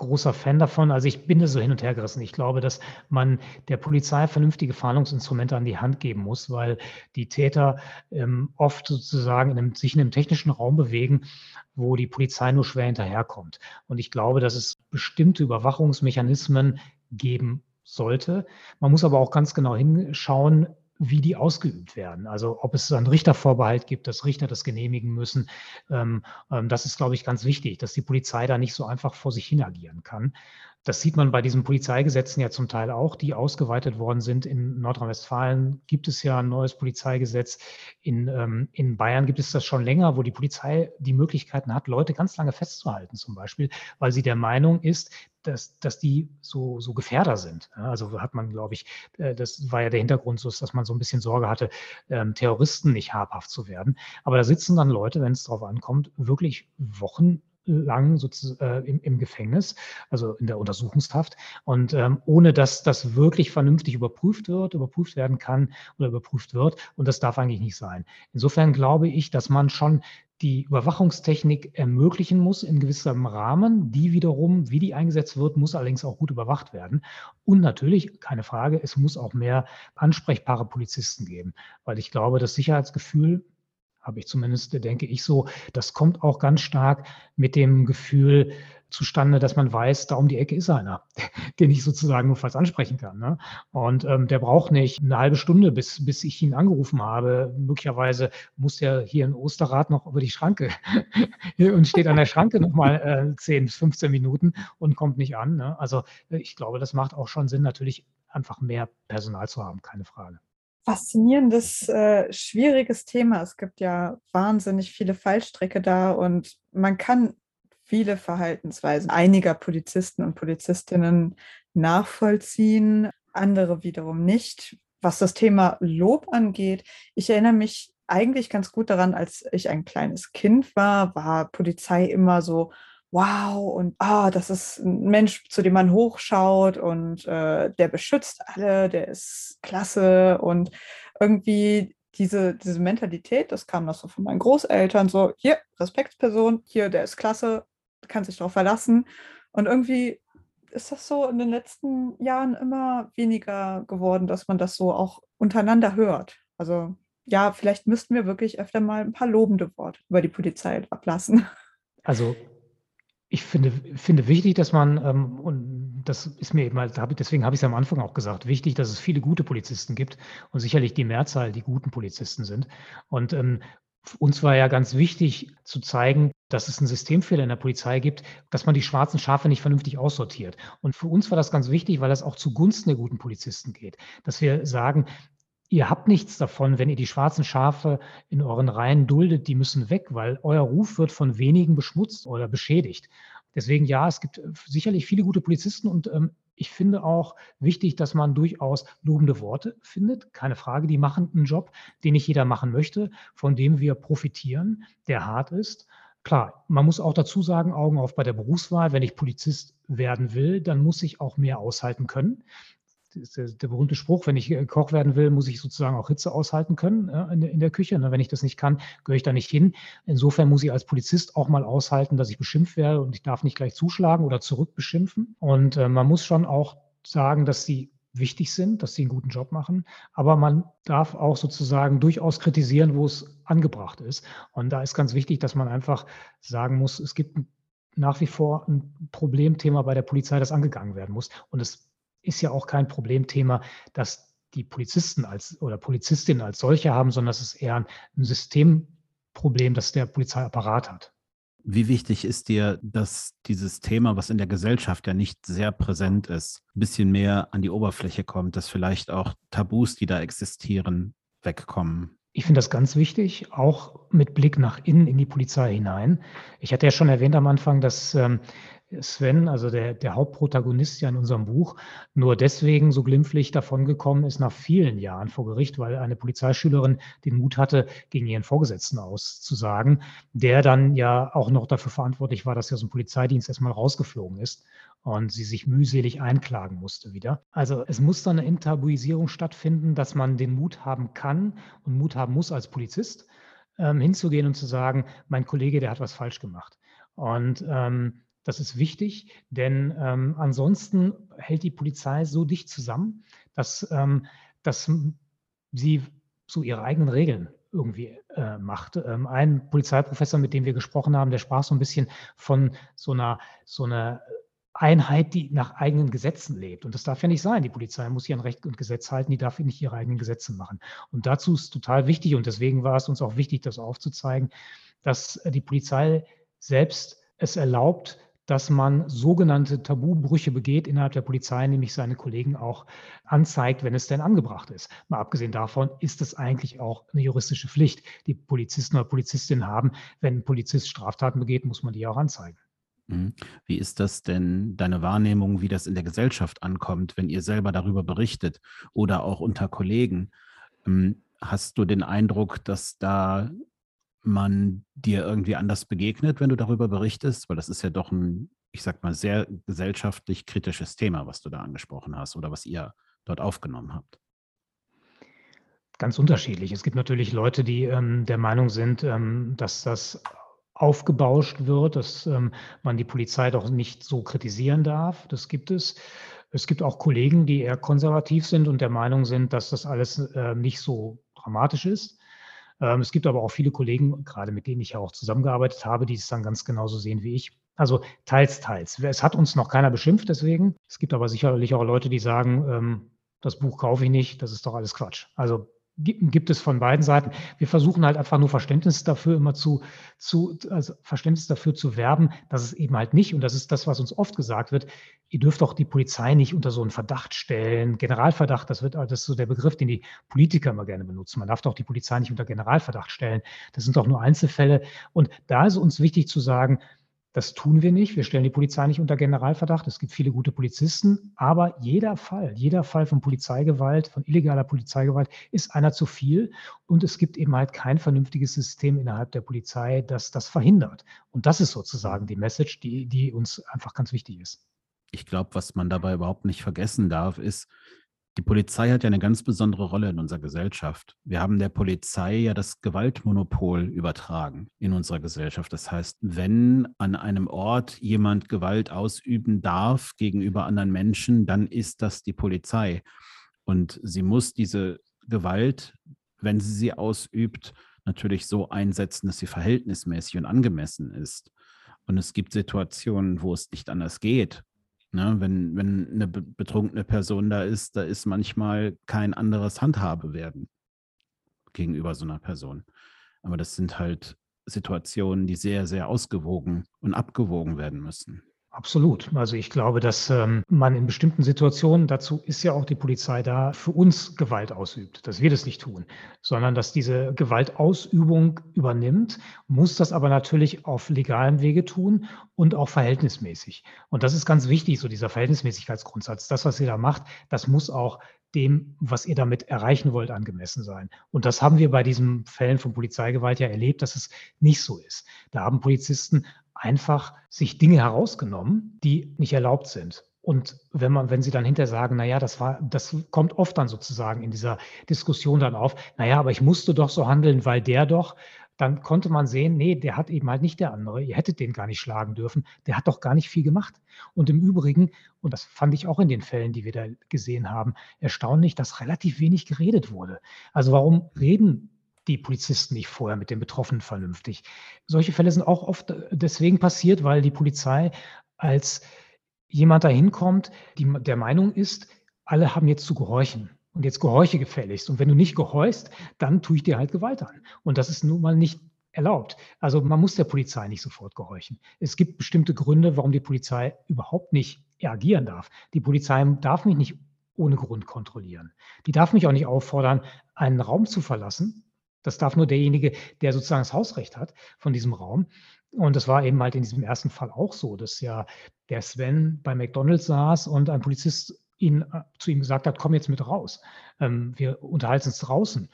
großer Fan davon. Also ich bin da so hin und her gerissen. Ich glaube, dass man der Polizei vernünftige Fahndungsinstrumente an die Hand geben muss, weil die Täter ähm, oft sozusagen in einem, sich in einem technischen Raum bewegen, wo die Polizei nur schwer hinterherkommt. Und ich glaube, dass es bestimmte Überwachungsmechanismen geben sollte. Man muss aber auch ganz genau hinschauen, wie die ausgeübt werden. Also ob es einen Richtervorbehalt gibt, dass Richter das genehmigen müssen. Ähm, ähm, das ist, glaube ich, ganz wichtig, dass die Polizei da nicht so einfach vor sich hin agieren kann. Das sieht man bei diesen Polizeigesetzen ja zum Teil auch, die ausgeweitet worden sind. In Nordrhein-Westfalen gibt es ja ein neues Polizeigesetz. In, ähm, in Bayern gibt es das schon länger, wo die Polizei die Möglichkeiten hat, Leute ganz lange festzuhalten zum Beispiel, weil sie der Meinung ist, Dass, dass die so, so Gefährder sind. Also hat man, glaube ich, das war ja der Hintergrund, dass man so ein bisschen Sorge hatte, Terroristen nicht habhaft zu werden. Aber da sitzen dann Leute, wenn es drauf ankommt, wirklich wochenlang sozusagen im, im Gefängnis, also in der Untersuchungshaft. Und ähm, ohne, dass das wirklich vernünftig überprüft wird, überprüft werden kann oder überprüft wird. Und das darf eigentlich nicht sein. Insofern glaube ich, dass man schon die Überwachungstechnik ermöglichen muss in gewissem Rahmen. Die wiederum, wie die eingesetzt wird, muss allerdings auch gut überwacht werden. Und natürlich, keine Frage, es muss auch mehr ansprechbare Polizisten geben, weil ich glaube, das Sicherheitsgefühl, habe ich zumindest, denke ich so, das kommt auch ganz stark mit dem Gefühl, zustande, dass man weiß, da um die Ecke ist einer, den ich sozusagen notfalls ansprechen kann. Ne? Und ähm, der braucht nicht eine halbe Stunde, bis, bis ich ihn angerufen habe. Möglicherweise muss der hier in Osterath noch über die Schranke und steht an der Schranke nochmal äh, zehn bis fünfzehn Minuten und kommt nicht an. Ne? Also ich glaube, das macht auch schon Sinn, natürlich einfach mehr Personal zu haben, keine Frage. Faszinierendes, äh, schwieriges Thema. Es gibt ja wahnsinnig viele Fallstricke da und man kann viele Verhaltensweisen einiger Polizisten und Polizistinnen nachvollziehen, andere wiederum nicht. Was das Thema Lob angeht, ich erinnere mich eigentlich ganz gut daran, als ich ein kleines Kind war, war Polizei immer so, wow, und ah, das ist ein Mensch, zu dem man hochschaut und äh, der beschützt alle, der ist klasse und irgendwie Diese, diese Mentalität, das kam noch so von meinen Großeltern, so hier, Respektsperson, hier, der ist klasse, kann sich drauf verlassen. Und irgendwie ist das so in den letzten Jahren immer weniger geworden, dass man das so auch untereinander hört. Also ja, vielleicht müssten wir wirklich öfter mal ein paar lobende Worte über die Polizei ablassen. Also ich finde, finde wichtig, dass man, ähm, und das ist mir eben, deswegen habe ich es am Anfang auch gesagt, wichtig, dass es viele gute Polizisten gibt und sicherlich die Mehrzahl, die guten Polizisten sind. Und ähm, uns war ja ganz wichtig zu zeigen, dass es einen Systemfehler in der Polizei gibt, dass man die schwarzen Schafe nicht vernünftig aussortiert. Und für uns war das ganz wichtig, weil das auch zugunsten der guten Polizisten geht, dass wir sagen, ihr habt nichts davon, wenn ihr die schwarzen Schafe in euren Reihen duldet, die müssen weg, weil euer Ruf wird von wenigen beschmutzt oder beschädigt. Deswegen ja, es gibt sicherlich viele gute Polizisten und ähm, ich finde auch wichtig, dass man durchaus lobende Worte findet. Keine Frage, die machen einen Job, den nicht jeder machen möchte, von dem wir profitieren, der hart ist. Klar, man muss auch dazu sagen, Augen auf bei der Berufswahl. Wenn ich Polizist werden will, dann muss ich auch mehr aushalten können. Das ist der berühmte Spruch, wenn ich Koch werden will, muss ich sozusagen auch Hitze aushalten können in der Küche. Wenn ich das nicht kann, gehöre ich da nicht hin. Insofern muss ich als Polizist auch mal aushalten, dass ich beschimpft werde und ich darf nicht gleich zuschlagen oder zurückbeschimpfen. Und man muss schon auch sagen, dass sie wichtig sind, dass sie einen guten Job machen. Aber man darf auch sozusagen durchaus kritisieren, wo es angebracht ist. Und da ist ganz wichtig, dass man einfach sagen muss, es gibt nach wie vor ein Problemthema bei der Polizei, das angegangen werden muss. Und es ist ja auch kein Problemthema, dass die Polizisten als oder Polizistinnen als solche haben, sondern es ist eher ein Systemproblem, das der Polizeiapparat hat. Wie wichtig ist dir, dass dieses Thema, was in der Gesellschaft ja nicht sehr präsent ist, ein bisschen mehr an die Oberfläche kommt, dass vielleicht auch Tabus, die da existieren, wegkommen? Ich finde das ganz wichtig, auch mit Blick nach innen in die Polizei hinein. Ich hatte ja schon erwähnt am Anfang, dass ähm, Sven, also der, der Hauptprotagonist ja in unserem Buch, nur deswegen so glimpflich davongekommen ist nach vielen Jahren vor Gericht, weil eine Polizeischülerin den Mut hatte, gegen ihren Vorgesetzten auszusagen, der dann ja auch noch dafür verantwortlich war, dass er aus dem Polizeidienst erstmal rausgeflogen ist und sie sich mühselig einklagen musste wieder. Also es muss dann eine Enttabuisierung stattfinden, dass man den Mut haben kann und Mut haben muss als Polizist, ähm, hinzugehen und zu sagen, mein Kollege, der hat was falsch gemacht. Und ähm, das ist wichtig, denn ähm, ansonsten hält die Polizei so dicht zusammen, dass, ähm, dass sie so ihre eigenen Regeln irgendwie äh, macht. Ähm, ein Polizeiprofessor, mit dem wir gesprochen haben, der sprach so ein bisschen von so einer, so einer Einheit, die nach eigenen Gesetzen lebt. Und das darf ja nicht sein. Die Polizei muss sich an Recht und Gesetz halten, die darf nicht ihre eigenen Gesetze machen. Und dazu ist total wichtig, und deswegen war es uns auch wichtig, das aufzuzeigen, dass die Polizei selbst es erlaubt, dass man sogenannte Tabubrüche begeht innerhalb der Polizei, nämlich seine Kollegen auch anzeigt, wenn es denn angebracht ist. Mal abgesehen davon ist es eigentlich auch eine juristische Pflicht, die Polizisten oder Polizistinnen haben. Wenn ein Polizist Straftaten begeht, muss man die auch anzeigen. Wie ist das denn, deine Wahrnehmung, wie das in der Gesellschaft ankommt, wenn ihr selber darüber berichtet oder auch unter Kollegen? Hast du den Eindruck, dass da man dir irgendwie anders begegnet, wenn du darüber berichtest? Weil das ist ja doch ein, ich sag mal, sehr gesellschaftlich kritisches Thema, was du da angesprochen hast oder was ihr dort aufgenommen habt. Ganz unterschiedlich. Es gibt natürlich Leute, die ähm, der Meinung sind, ähm, dass das aufgebauscht wird, dass ähm, man die Polizei doch nicht so kritisieren darf. Das gibt es. Es gibt auch Kollegen, die eher konservativ sind und der Meinung sind, dass das alles äh, nicht so dramatisch ist. Es gibt aber auch viele Kollegen, gerade mit denen ich ja auch zusammengearbeitet habe, die es dann ganz genauso sehen wie ich. Also teils, teils. Es hat uns noch keiner beschimpft deswegen. Es gibt aber sicherlich auch Leute, die sagen, ähm, das Buch kaufe ich nicht, das ist doch alles Quatsch. Also gibt es von beiden Seiten. Wir versuchen halt einfach nur Verständnis dafür immer zu, zu also Verständnis dafür zu werben, dass es eben halt nicht, und das ist das, was uns oft gesagt wird, ihr dürft doch die Polizei nicht unter so einen Verdacht stellen. Generalverdacht, das wird, das ist so der Begriff, den die Politiker immer gerne benutzen. Man darf doch die Polizei nicht unter Generalverdacht stellen. Das sind doch nur Einzelfälle. Und da ist uns wichtig zu sagen, das tun wir nicht. Wir stellen die Polizei nicht unter Generalverdacht. Es gibt viele gute Polizisten, aber jeder Fall, jeder Fall von Polizeigewalt, von illegaler Polizeigewalt ist einer zu viel. Und es gibt eben halt kein vernünftiges System innerhalb der Polizei, das das verhindert. Und das ist sozusagen die Message, die, die uns einfach ganz wichtig ist. Ich glaube, was man dabei überhaupt nicht vergessen darf, ist, die Polizei hat ja eine ganz besondere Rolle in unserer Gesellschaft. Wir haben der Polizei ja das Gewaltmonopol übertragen in unserer Gesellschaft. Das heißt, wenn an einem Ort jemand Gewalt ausüben darf gegenüber anderen Menschen, dann ist das die Polizei. Und sie muss diese Gewalt, wenn sie sie ausübt, natürlich so einsetzen, dass sie verhältnismäßig und angemessen ist. Und es gibt Situationen, wo es nicht anders geht. Ne, wenn, wenn eine betrunkene Person da ist, da ist manchmal kein anderes Handhabewerden gegenüber so einer Person. Aber das sind halt Situationen, die sehr, sehr ausgewogen und abgewogen werden müssen. Absolut. Also ich glaube, dass ähm, man in bestimmten Situationen, dazu ist ja auch die Polizei da, für uns Gewalt ausübt, dass wir das nicht tun, sondern dass diese Gewaltausübung übernimmt, muss das aber natürlich auf legalem Wege tun und auch verhältnismäßig. Und das ist ganz wichtig, so dieser Verhältnismäßigkeitsgrundsatz. Das, was ihr da macht, das muss auch dem, was ihr damit erreichen wollt, angemessen sein. Und das haben wir bei diesen Fällen von Polizeigewalt ja erlebt, dass es nicht so ist. Da haben Polizisten einfach sich Dinge herausgenommen, die nicht erlaubt sind. Und wenn man, wenn sie dann hinterher sagen, naja, das war, das kommt oft dann sozusagen in dieser Diskussion dann auf, naja, aber ich musste doch so handeln, weil der doch, dann konnte man sehen, nee, der hat eben halt nicht der andere, ihr hättet den gar nicht schlagen dürfen, der hat doch gar nicht viel gemacht. Und im Übrigen, und das fand ich auch in den Fällen, die wir da gesehen haben, erstaunlich, dass relativ wenig geredet wurde. Also warum reden die Polizisten nicht vorher mit den Betroffenen vernünftig? Solche Fälle sind auch oft deswegen passiert, weil die Polizei als jemand dahin kommt, die der Meinung ist, alle haben jetzt zu gehorchen. Und jetzt gehorche gefälligst. Und wenn du nicht gehorchst, dann tue ich dir halt Gewalt an. Und das ist nun mal nicht erlaubt. Also man muss der Polizei nicht sofort gehorchen. Es gibt bestimmte Gründe, warum die Polizei überhaupt nicht agieren darf. Die Polizei darf mich nicht ohne Grund kontrollieren. Die darf mich auch nicht auffordern, einen Raum zu verlassen. Das darf nur derjenige, der sozusagen das Hausrecht hat von diesem Raum. Und das war eben halt in diesem ersten Fall auch so, dass ja der Sven bei McDonald's saß und ein Polizist ihn, zu ihm gesagt hat, komm jetzt mit raus, wir unterhalten uns draußen.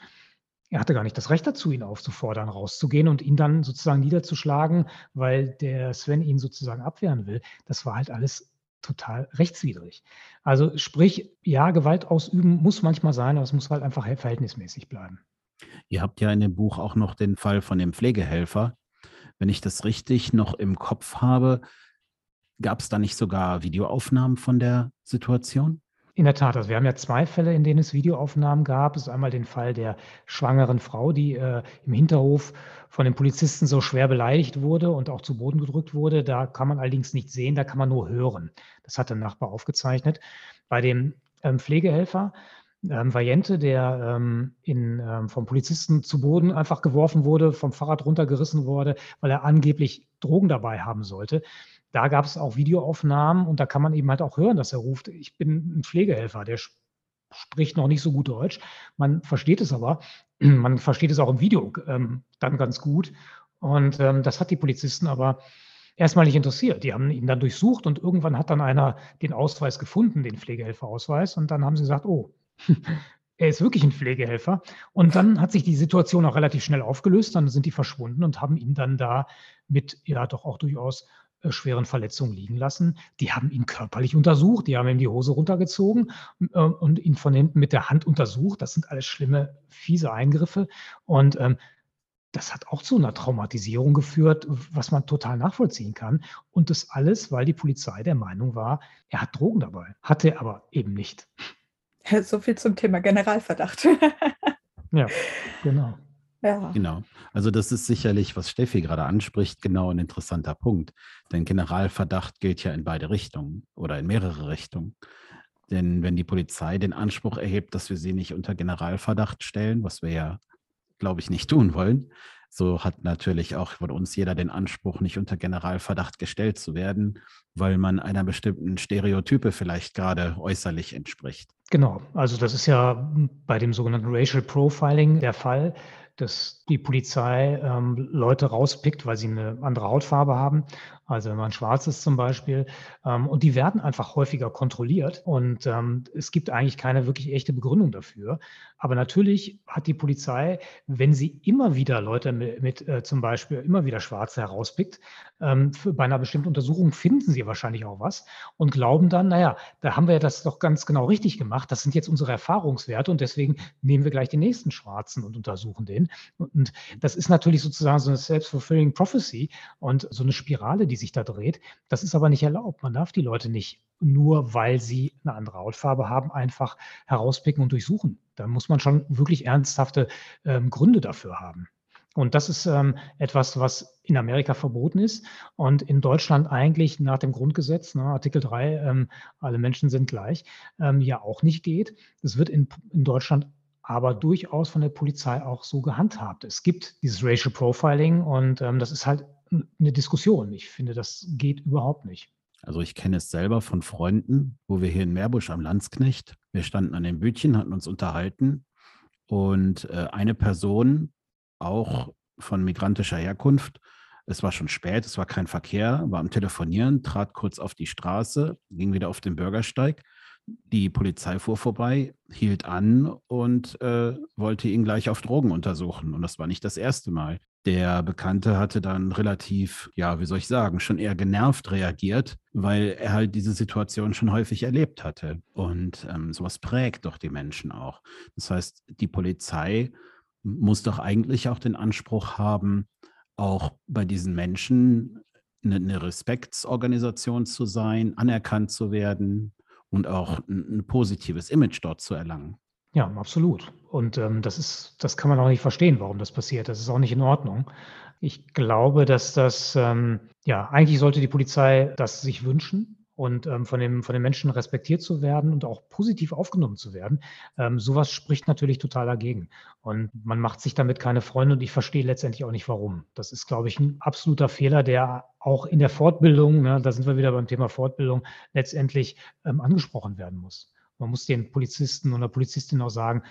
Er hatte gar nicht das Recht dazu, ihn aufzufordern, rauszugehen und ihn dann sozusagen niederzuschlagen, weil der Sven ihn sozusagen abwehren will. Das war halt alles total rechtswidrig. Also sprich, ja, Gewalt ausüben muss manchmal sein, aber es muss halt einfach verhältnismäßig bleiben. Ihr habt ja in dem Buch auch noch den Fall von dem Pflegehelfer. Wenn ich das richtig noch im Kopf habe, gab es da nicht sogar Videoaufnahmen von der Situation? In der Tat, also wir haben ja zwei Fälle, in denen es Videoaufnahmen gab. Es ist einmal den Fall der schwangeren Frau, die äh, im Hinterhof von den Polizisten so schwer beleidigt wurde und auch zu Boden gedrückt wurde. Da kann man allerdings nicht sehen, da kann man nur hören. Das hat der Nachbar aufgezeichnet. Bei dem ähm, Pflegehelfer Ähm, Valiente, der ähm, in, ähm, vom Polizisten zu Boden einfach geworfen wurde, vom Fahrrad runtergerissen wurde, weil er angeblich Drogen dabei haben sollte. Da gab es auch Videoaufnahmen und da kann man eben halt auch hören, dass er ruft, ich bin ein Pflegehelfer, der sp- spricht noch nicht so gut Deutsch. Man versteht es aber, man versteht es auch im Video ähm, dann ganz gut. Und ähm, das hat die Polizisten aber erstmal nicht interessiert. Die haben ihn dann durchsucht und irgendwann hat dann einer den Ausweis gefunden, den Pflegehelferausweis. Und dann haben sie gesagt, oh, er ist wirklich ein Pflegehelfer. Und dann hat sich die Situation auch relativ schnell aufgelöst. Dann sind die verschwunden und haben ihn dann da mit, ja, doch auch durchaus äh, schweren Verletzungen liegen lassen. Die haben ihn körperlich untersucht. Die haben ihm die Hose runtergezogen äh, und ihn von hinten mit der Hand untersucht. Das sind alles schlimme, fiese Eingriffe. Und ähm, das hat auch zu einer Traumatisierung geführt, was man total nachvollziehen kann. Und das alles, weil die Polizei der Meinung war, er hat Drogen dabei. Hatte er aber eben nicht. So viel zum Thema Generalverdacht. Ja, genau. Ja. Genau. Also das ist sicherlich, was Steffi gerade anspricht, genau ein interessanter Punkt. Denn Generalverdacht gilt ja in beide Richtungen oder in mehrere Richtungen. Denn wenn die Polizei den Anspruch erhebt, dass wir sie nicht unter Generalverdacht stellen, was wir ja, glaube ich, nicht tun wollen, so hat natürlich auch von uns jeder den Anspruch, nicht unter Generalverdacht gestellt zu werden, weil man einer bestimmten Stereotype vielleicht gerade äußerlich entspricht. Genau, also das ist ja bei dem sogenannten Racial Profiling der Fall, dass die Polizei ähm, Leute rauspickt, weil sie eine andere Hautfarbe haben, also wenn man schwarz ist zum Beispiel. Ähm, und die werden einfach häufiger kontrolliert und ähm, es gibt eigentlich keine wirklich echte Begründung dafür. Aber natürlich hat die Polizei, wenn sie immer wieder Leute mit, mit äh, zum Beispiel immer wieder Schwarze herauspickt, ähm, für, bei einer bestimmten Untersuchung finden sie wahrscheinlich auch was und glauben dann, naja, da haben wir das doch ganz genau richtig gemacht, das sind jetzt unsere Erfahrungswerte und deswegen nehmen wir gleich den nächsten Schwarzen und untersuchen den. Und das ist natürlich sozusagen so eine self-fulfilling prophecy und so eine Spirale, die sich da dreht. Das ist aber nicht erlaubt. Man darf die Leute nicht nur, weil sie eine andere Hautfarbe haben, einfach herauspicken und durchsuchen. Da muss man schon wirklich ernsthafte ähm, Gründe dafür haben. Und das ist ähm, etwas, was in Amerika verboten ist und in Deutschland eigentlich nach dem Grundgesetz, ne, Artikel drei, ähm, alle Menschen sind gleich, ähm, ja auch nicht geht. Das wird in, in Deutschland aber durchaus von der Polizei auch so gehandhabt. Es gibt dieses Racial Profiling und ähm, das ist halt eine Diskussion. Ich finde, das geht überhaupt nicht. Also ich kenne es selber von Freunden, wo wir hier in Meerbusch am Landsknecht, wir standen an den Bütchen, hatten uns unterhalten und äh, eine Person, auch von migrantischer Herkunft, es war schon spät, es war kein Verkehr, war am Telefonieren, trat kurz auf die Straße, ging wieder auf den Bürgersteig. Die Polizei fuhr vorbei, hielt an und äh, wollte ihn gleich auf Drogen untersuchen. Und das war nicht das erste Mal. Der Bekannte hatte dann relativ, ja, wie soll ich sagen, schon eher genervt reagiert, weil er halt diese Situation schon häufig erlebt hatte. Und ähm, sowas prägt doch die Menschen auch. Das heißt, die Polizei muss doch eigentlich auch den Anspruch haben, auch bei diesen Menschen eine, eine Respektsorganisation zu sein, anerkannt zu werden. Und auch ein, ein positives Image dort zu erlangen. Ja, absolut. Und ähm, das ist, das kann man auch nicht verstehen, warum das passiert. Das ist auch nicht in Ordnung. Ich glaube, dass das, ähm, ja, eigentlich sollte die Polizei das sich wünschen und ähm, von dem, von den Menschen respektiert zu werden und auch positiv aufgenommen zu werden. Ähm, sowas spricht natürlich total dagegen. Und man macht sich damit keine Freunde und ich verstehe letztendlich auch nicht, warum. Das ist, glaube ich, ein absoluter Fehler, der auch in der Fortbildung, ne, da sind wir wieder beim Thema Fortbildung, letztendlich ähm, angesprochen werden muss. Man muss den Polizisten oder Polizistin auch sagen,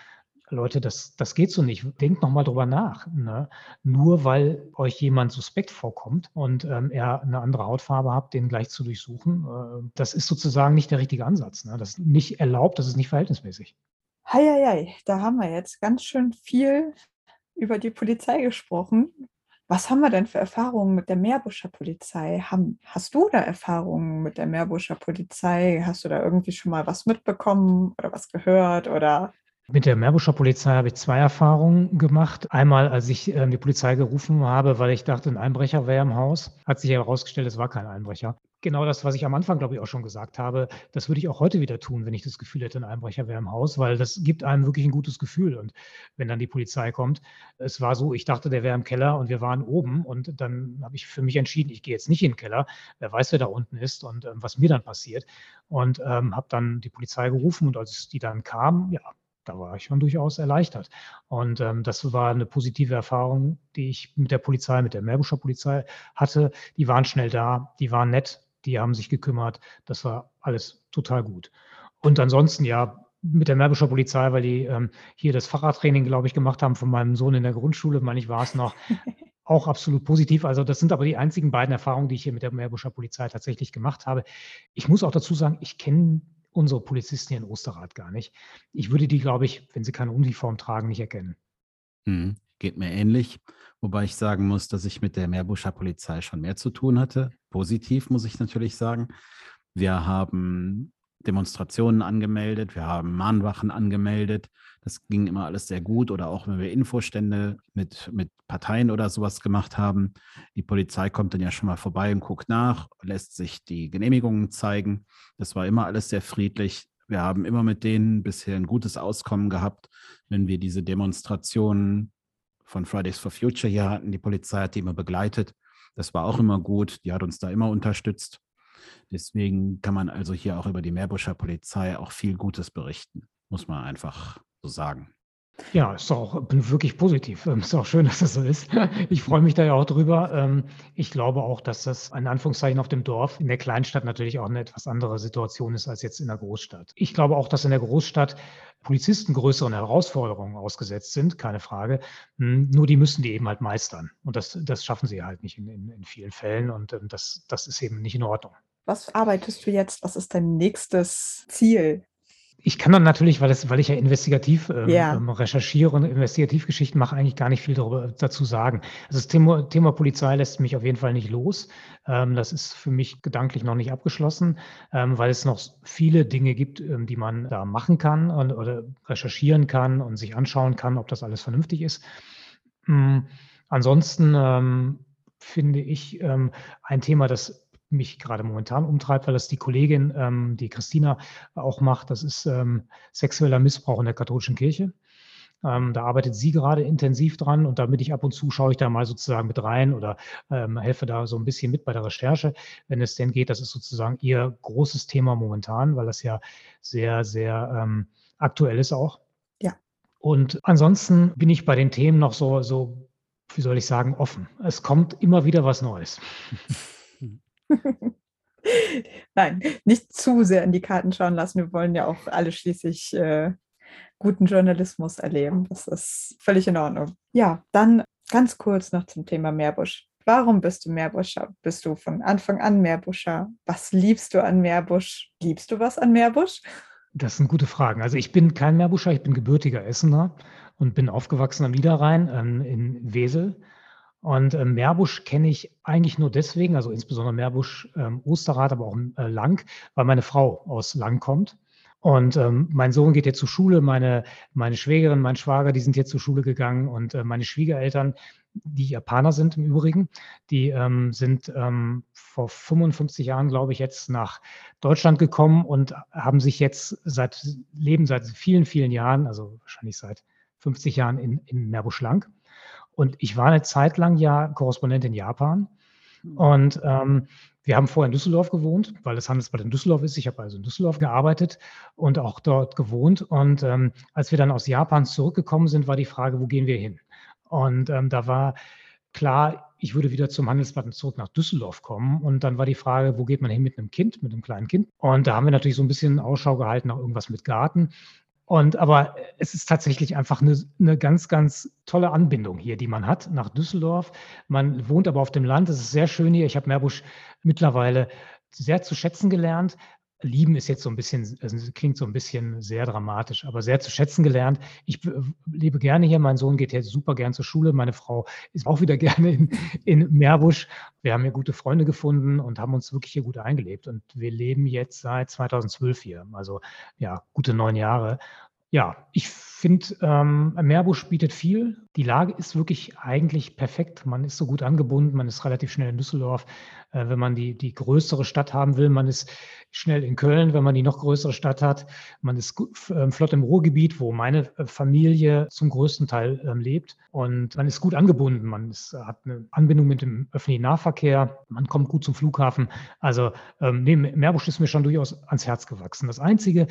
Leute, das, das geht so nicht. Denkt nochmal drüber nach. Ne? Nur weil euch jemand suspekt vorkommt und ähm, er eine andere Hautfarbe hat, den gleich zu durchsuchen, äh, das ist sozusagen nicht der richtige Ansatz. Ne? Das ist nicht erlaubt, das ist nicht verhältnismäßig. Hei, hei, hei, da haben wir jetzt ganz schön viel über die Polizei gesprochen. Was haben wir denn für Erfahrungen mit der Meerbuscher Polizei? Haben, hast du da Erfahrungen mit der Meerbuscher Polizei? Hast du da irgendwie schon mal was mitbekommen oder was gehört oder... Mit der Meerbuscher Polizei habe ich zwei Erfahrungen gemacht. Einmal, als ich ähm, die Polizei gerufen habe, weil ich dachte, ein Einbrecher wäre im Haus, hat sich herausgestellt, es war kein Einbrecher. Genau das, was ich am Anfang, glaube ich, auch schon gesagt habe, das würde ich auch heute wieder tun, wenn ich das Gefühl hätte, ein Einbrecher wäre im Haus, weil das gibt einem wirklich ein gutes Gefühl. Und wenn dann die Polizei kommt, es war so, ich dachte, der wäre im Keller und wir waren oben und dann habe ich für mich entschieden, ich gehe jetzt nicht in den Keller, wer weiß, wer da unten ist und ähm, was mir dann passiert. Und ähm, habe dann die Polizei gerufen und als die dann kam, ja, da war ich schon durchaus erleichtert. Und ähm, das war eine positive Erfahrung, die ich mit der Polizei, mit der Meerbuscher Polizei hatte. Die waren schnell da, die waren nett, die haben sich gekümmert. Das war alles total gut. Und ansonsten ja, mit der Meerbuscher Polizei, weil die ähm, hier das Fahrradtraining, glaube ich, gemacht haben von meinem Sohn in der Grundschule, meine ich, war es noch, auch absolut positiv. Also das sind aber die einzigen beiden Erfahrungen, die ich hier mit der Meerbuscher Polizei tatsächlich gemacht habe. Ich muss auch dazu sagen, ich kenne unsere Polizisten hier in Osterath gar nicht. Ich würde die, glaube ich, wenn sie keine Uniform tragen, nicht erkennen. Mhm. Geht mir ähnlich, wobei ich sagen muss, dass ich mit der Meerbuscher Polizei schon mehr zu tun hatte. Positiv, muss ich natürlich sagen. Wir haben Demonstrationen angemeldet, wir haben Mahnwachen angemeldet. Das ging immer alles sehr gut. Oder auch, wenn wir Infostände mit, mit Parteien oder sowas gemacht haben. Die Polizei kommt dann ja schon mal vorbei und guckt nach, lässt sich die Genehmigungen zeigen. Das war immer alles sehr friedlich. Wir haben immer mit denen bisher ein gutes Auskommen gehabt, wenn wir diese Demonstrationen von Fridays for Future hier hatten. Die Polizei hat die immer begleitet. Das war auch immer gut. Die hat uns da immer unterstützt. Deswegen kann man also hier auch über die Meerbuscher Polizei auch viel Gutes berichten, muss man einfach so sagen. Ja, ist auch wirklich positiv. Ist auch schön, dass das so ist. Ich freue mich da ja auch drüber. Ich glaube auch, dass das in Anführungszeichen auf dem Dorf, in der Kleinstadt natürlich auch eine etwas andere Situation ist als jetzt in der Großstadt. Ich glaube auch, dass in der Großstadt Polizisten größeren Herausforderungen ausgesetzt sind, keine Frage. Nur die müssen die eben halt meistern. Und das, das schaffen sie halt nicht in, in, in vielen Fällen. Und das, das ist eben nicht in Ordnung. Was arbeitest du jetzt? Was ist dein nächstes Ziel? Ich kann dann natürlich, weil, das, weil ich ja investigativ ähm, yeah. recherchiere und Investigativgeschichten mache, eigentlich gar nicht viel darüber, dazu sagen. Also das Thema, Thema Polizei lässt mich auf jeden Fall nicht los. Ähm, das ist für mich gedanklich noch nicht abgeschlossen, ähm, weil es noch viele Dinge gibt, ähm, die man da machen kann und, oder recherchieren kann und sich anschauen kann, ob das alles vernünftig ist. Ähm, ansonsten ähm, finde ich ähm, ein Thema, das mich gerade momentan umtreibt, weil das die Kollegin, ähm, die Christina auch macht, das ist ähm, sexueller Missbrauch in der katholischen Kirche. Ähm, da arbeitet sie gerade intensiv dran und damit ich ab und zu schaue ich da mal sozusagen mit rein oder ähm, helfe da so ein bisschen mit bei der Recherche, wenn es denn geht. Das ist sozusagen ihr großes Thema momentan, weil das ja sehr, sehr ähm, aktuell ist auch. Ja. Und ansonsten bin ich bei den Themen noch so, so, wie soll ich sagen, offen. Es kommt immer wieder was Neues. Nein, nicht zu sehr in die Karten schauen lassen. Wir wollen ja auch alle schließlich äh, guten Journalismus erleben. Das ist völlig in Ordnung. Ja, dann ganz kurz noch zum Thema Meerbusch. Warum bist du Meerbuscher? Bist du von Anfang an Meerbuscher? Was liebst du an Meerbusch? Liebst du was an Meerbusch? Das sind gute Fragen. Also ich bin kein Meerbuscher, ich bin gebürtiger Essener und bin aufgewachsen am Niederrhein ähm, in Wesel. Und äh, Meerbusch kenne ich eigentlich nur deswegen, also insbesondere Meerbusch-Osterath, ähm, aber auch äh, Lank, weil meine Frau aus Lank kommt. Und ähm, mein Sohn geht jetzt zur Schule, meine, meine Schwägerin, mein Schwager, die sind jetzt zur Schule gegangen. Und äh, meine Schwiegereltern, die Japaner sind im Übrigen, die ähm, sind ähm, vor fünfundfünfzig Jahren, glaube ich, jetzt nach Deutschland gekommen und haben sich jetzt seit, leben seit vielen, vielen Jahren, also wahrscheinlich seit fünfzig Jahren in, in Meerbusch-Lank. Und ich war eine Zeit lang ja Korrespondent in Japan und ähm, wir haben vorher in Düsseldorf gewohnt, weil das Handelsblatt in Düsseldorf ist. Ich habe also in Düsseldorf gearbeitet und auch dort gewohnt. Und ähm, als wir dann aus Japan zurückgekommen sind, war die Frage, wo gehen wir hin? Und ähm, da war klar, ich würde wieder zum Handelsblatt und zurück nach Düsseldorf kommen. Und dann war die Frage, wo geht man hin mit einem Kind, mit einem kleinen Kind? Und da haben wir natürlich so ein bisschen Ausschau gehalten nach irgendwas mit Garten. Und aber es ist tatsächlich einfach eine, eine ganz, ganz tolle Anbindung hier, die man hat nach Düsseldorf. Man wohnt aber auf dem Land. Es ist sehr schön hier. Ich habe Meerbusch mittlerweile sehr zu schätzen gelernt. Lieben ist jetzt so ein bisschen, also klingt so ein bisschen sehr dramatisch, aber sehr zu schätzen gelernt. Ich lebe gerne hier. Mein Sohn geht jetzt super gern zur Schule. Meine Frau ist auch wieder gerne in, in Meerbusch. Wir haben hier gute Freunde gefunden und haben uns wirklich hier gut eingelebt. Und wir leben jetzt seit zweitausendzwölf hier. Also ja, gute neun Jahre. Ja, ich finde, ähm, Meerbusch bietet viel. Die Lage ist wirklich eigentlich perfekt. Man ist so gut angebunden, man ist relativ schnell in Düsseldorf, äh, wenn man die, die größere Stadt haben will. Man ist schnell in Köln, wenn man die noch größere Stadt hat. Man ist gut, äh, flott im Ruhrgebiet, wo meine Familie zum größten Teil äh, lebt. Und man ist gut angebunden. Man ist, hat eine Anbindung mit dem öffentlichen Nahverkehr. Man kommt gut zum Flughafen. Also ähm, nee, Meerbusch ist mir schon durchaus ans Herz gewachsen. Das Einzige,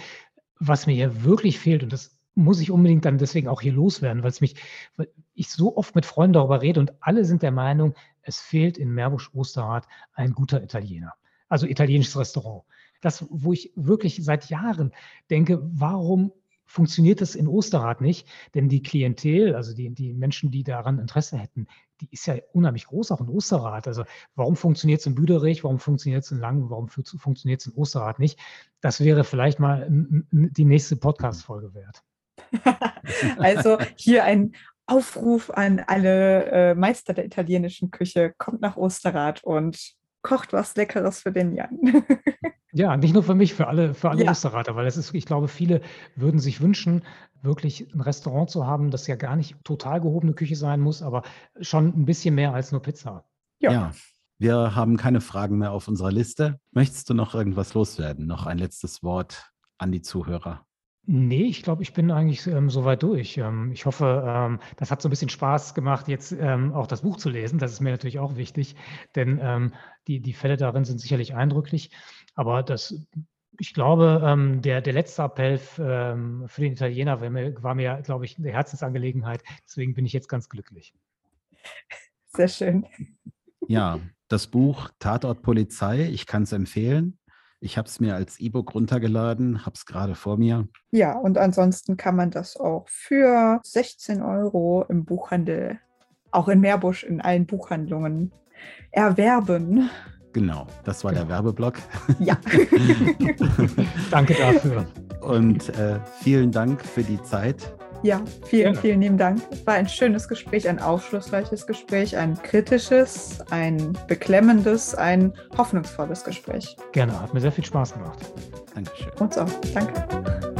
was mir hier wirklich fehlt, und das muss ich unbedingt dann deswegen auch hier loswerden, weil es mich, weil ich so oft mit Freunden darüber rede und alle sind der Meinung, es fehlt in Meerbusch-Osterath ein guter Italiener, also italienisches Restaurant. Das, wo ich wirklich seit Jahren denke, warum funktioniert das in Osterath nicht? Denn die Klientel, also die, die Menschen, die daran Interesse hätten, die ist ja unheimlich groß auch in Osterath. Also warum funktioniert es in Büderich, warum funktioniert es in Langen, warum funktioniert es in Osterath nicht? Das wäre vielleicht mal die nächste Podcast-Folge wert. Also hier ein Aufruf an alle Meister der italienischen Küche. Kommt nach Osterath und kocht was Leckeres für den Jan. Ja, nicht nur für mich, für alle, für alle ja. Österreicher, weil es ist, ich glaube, viele würden sich wünschen, wirklich ein Restaurant zu haben, das ja gar nicht total gehobene Küche sein muss, aber schon ein bisschen mehr als nur Pizza. Ja. ja, wir haben keine Fragen mehr auf unserer Liste. Möchtest du noch irgendwas loswerden? Noch ein letztes Wort an die Zuhörer. Nee, ich glaube, ich bin eigentlich ähm, soweit durch. Ähm, ich hoffe, ähm, das hat so ein bisschen Spaß gemacht, jetzt ähm, auch das Buch zu lesen. Das ist mir natürlich auch wichtig, denn ähm, die, die Fälle darin sind sicherlich eindrücklich. Aber das, ich glaube, ähm, der, der letzte Appell ähm, für den Italiener war mir, war mir, glaube ich, eine Herzensangelegenheit. Deswegen bin ich jetzt ganz glücklich. Sehr schön. Ja, das Buch Tatort Polizei, ich kann es empfehlen. Ich habe es mir als E-Book runtergeladen, habe es gerade vor mir. Ja, und ansonsten kann man das auch für sechzehn Euro im Buchhandel, auch in Meerbusch, in allen Buchhandlungen erwerben. Genau, das war genau. Der Werbeblock. Ja. Danke dafür. Und äh, vielen Dank für die Zeit. Ja, vielen, vielen lieben Dank. Es war ein schönes Gespräch, ein aufschlussreiches Gespräch, ein kritisches, ein beklemmendes, ein hoffnungsvolles Gespräch. Gerne, hat mir sehr viel Spaß gemacht. Dankeschön. Uns auch, danke.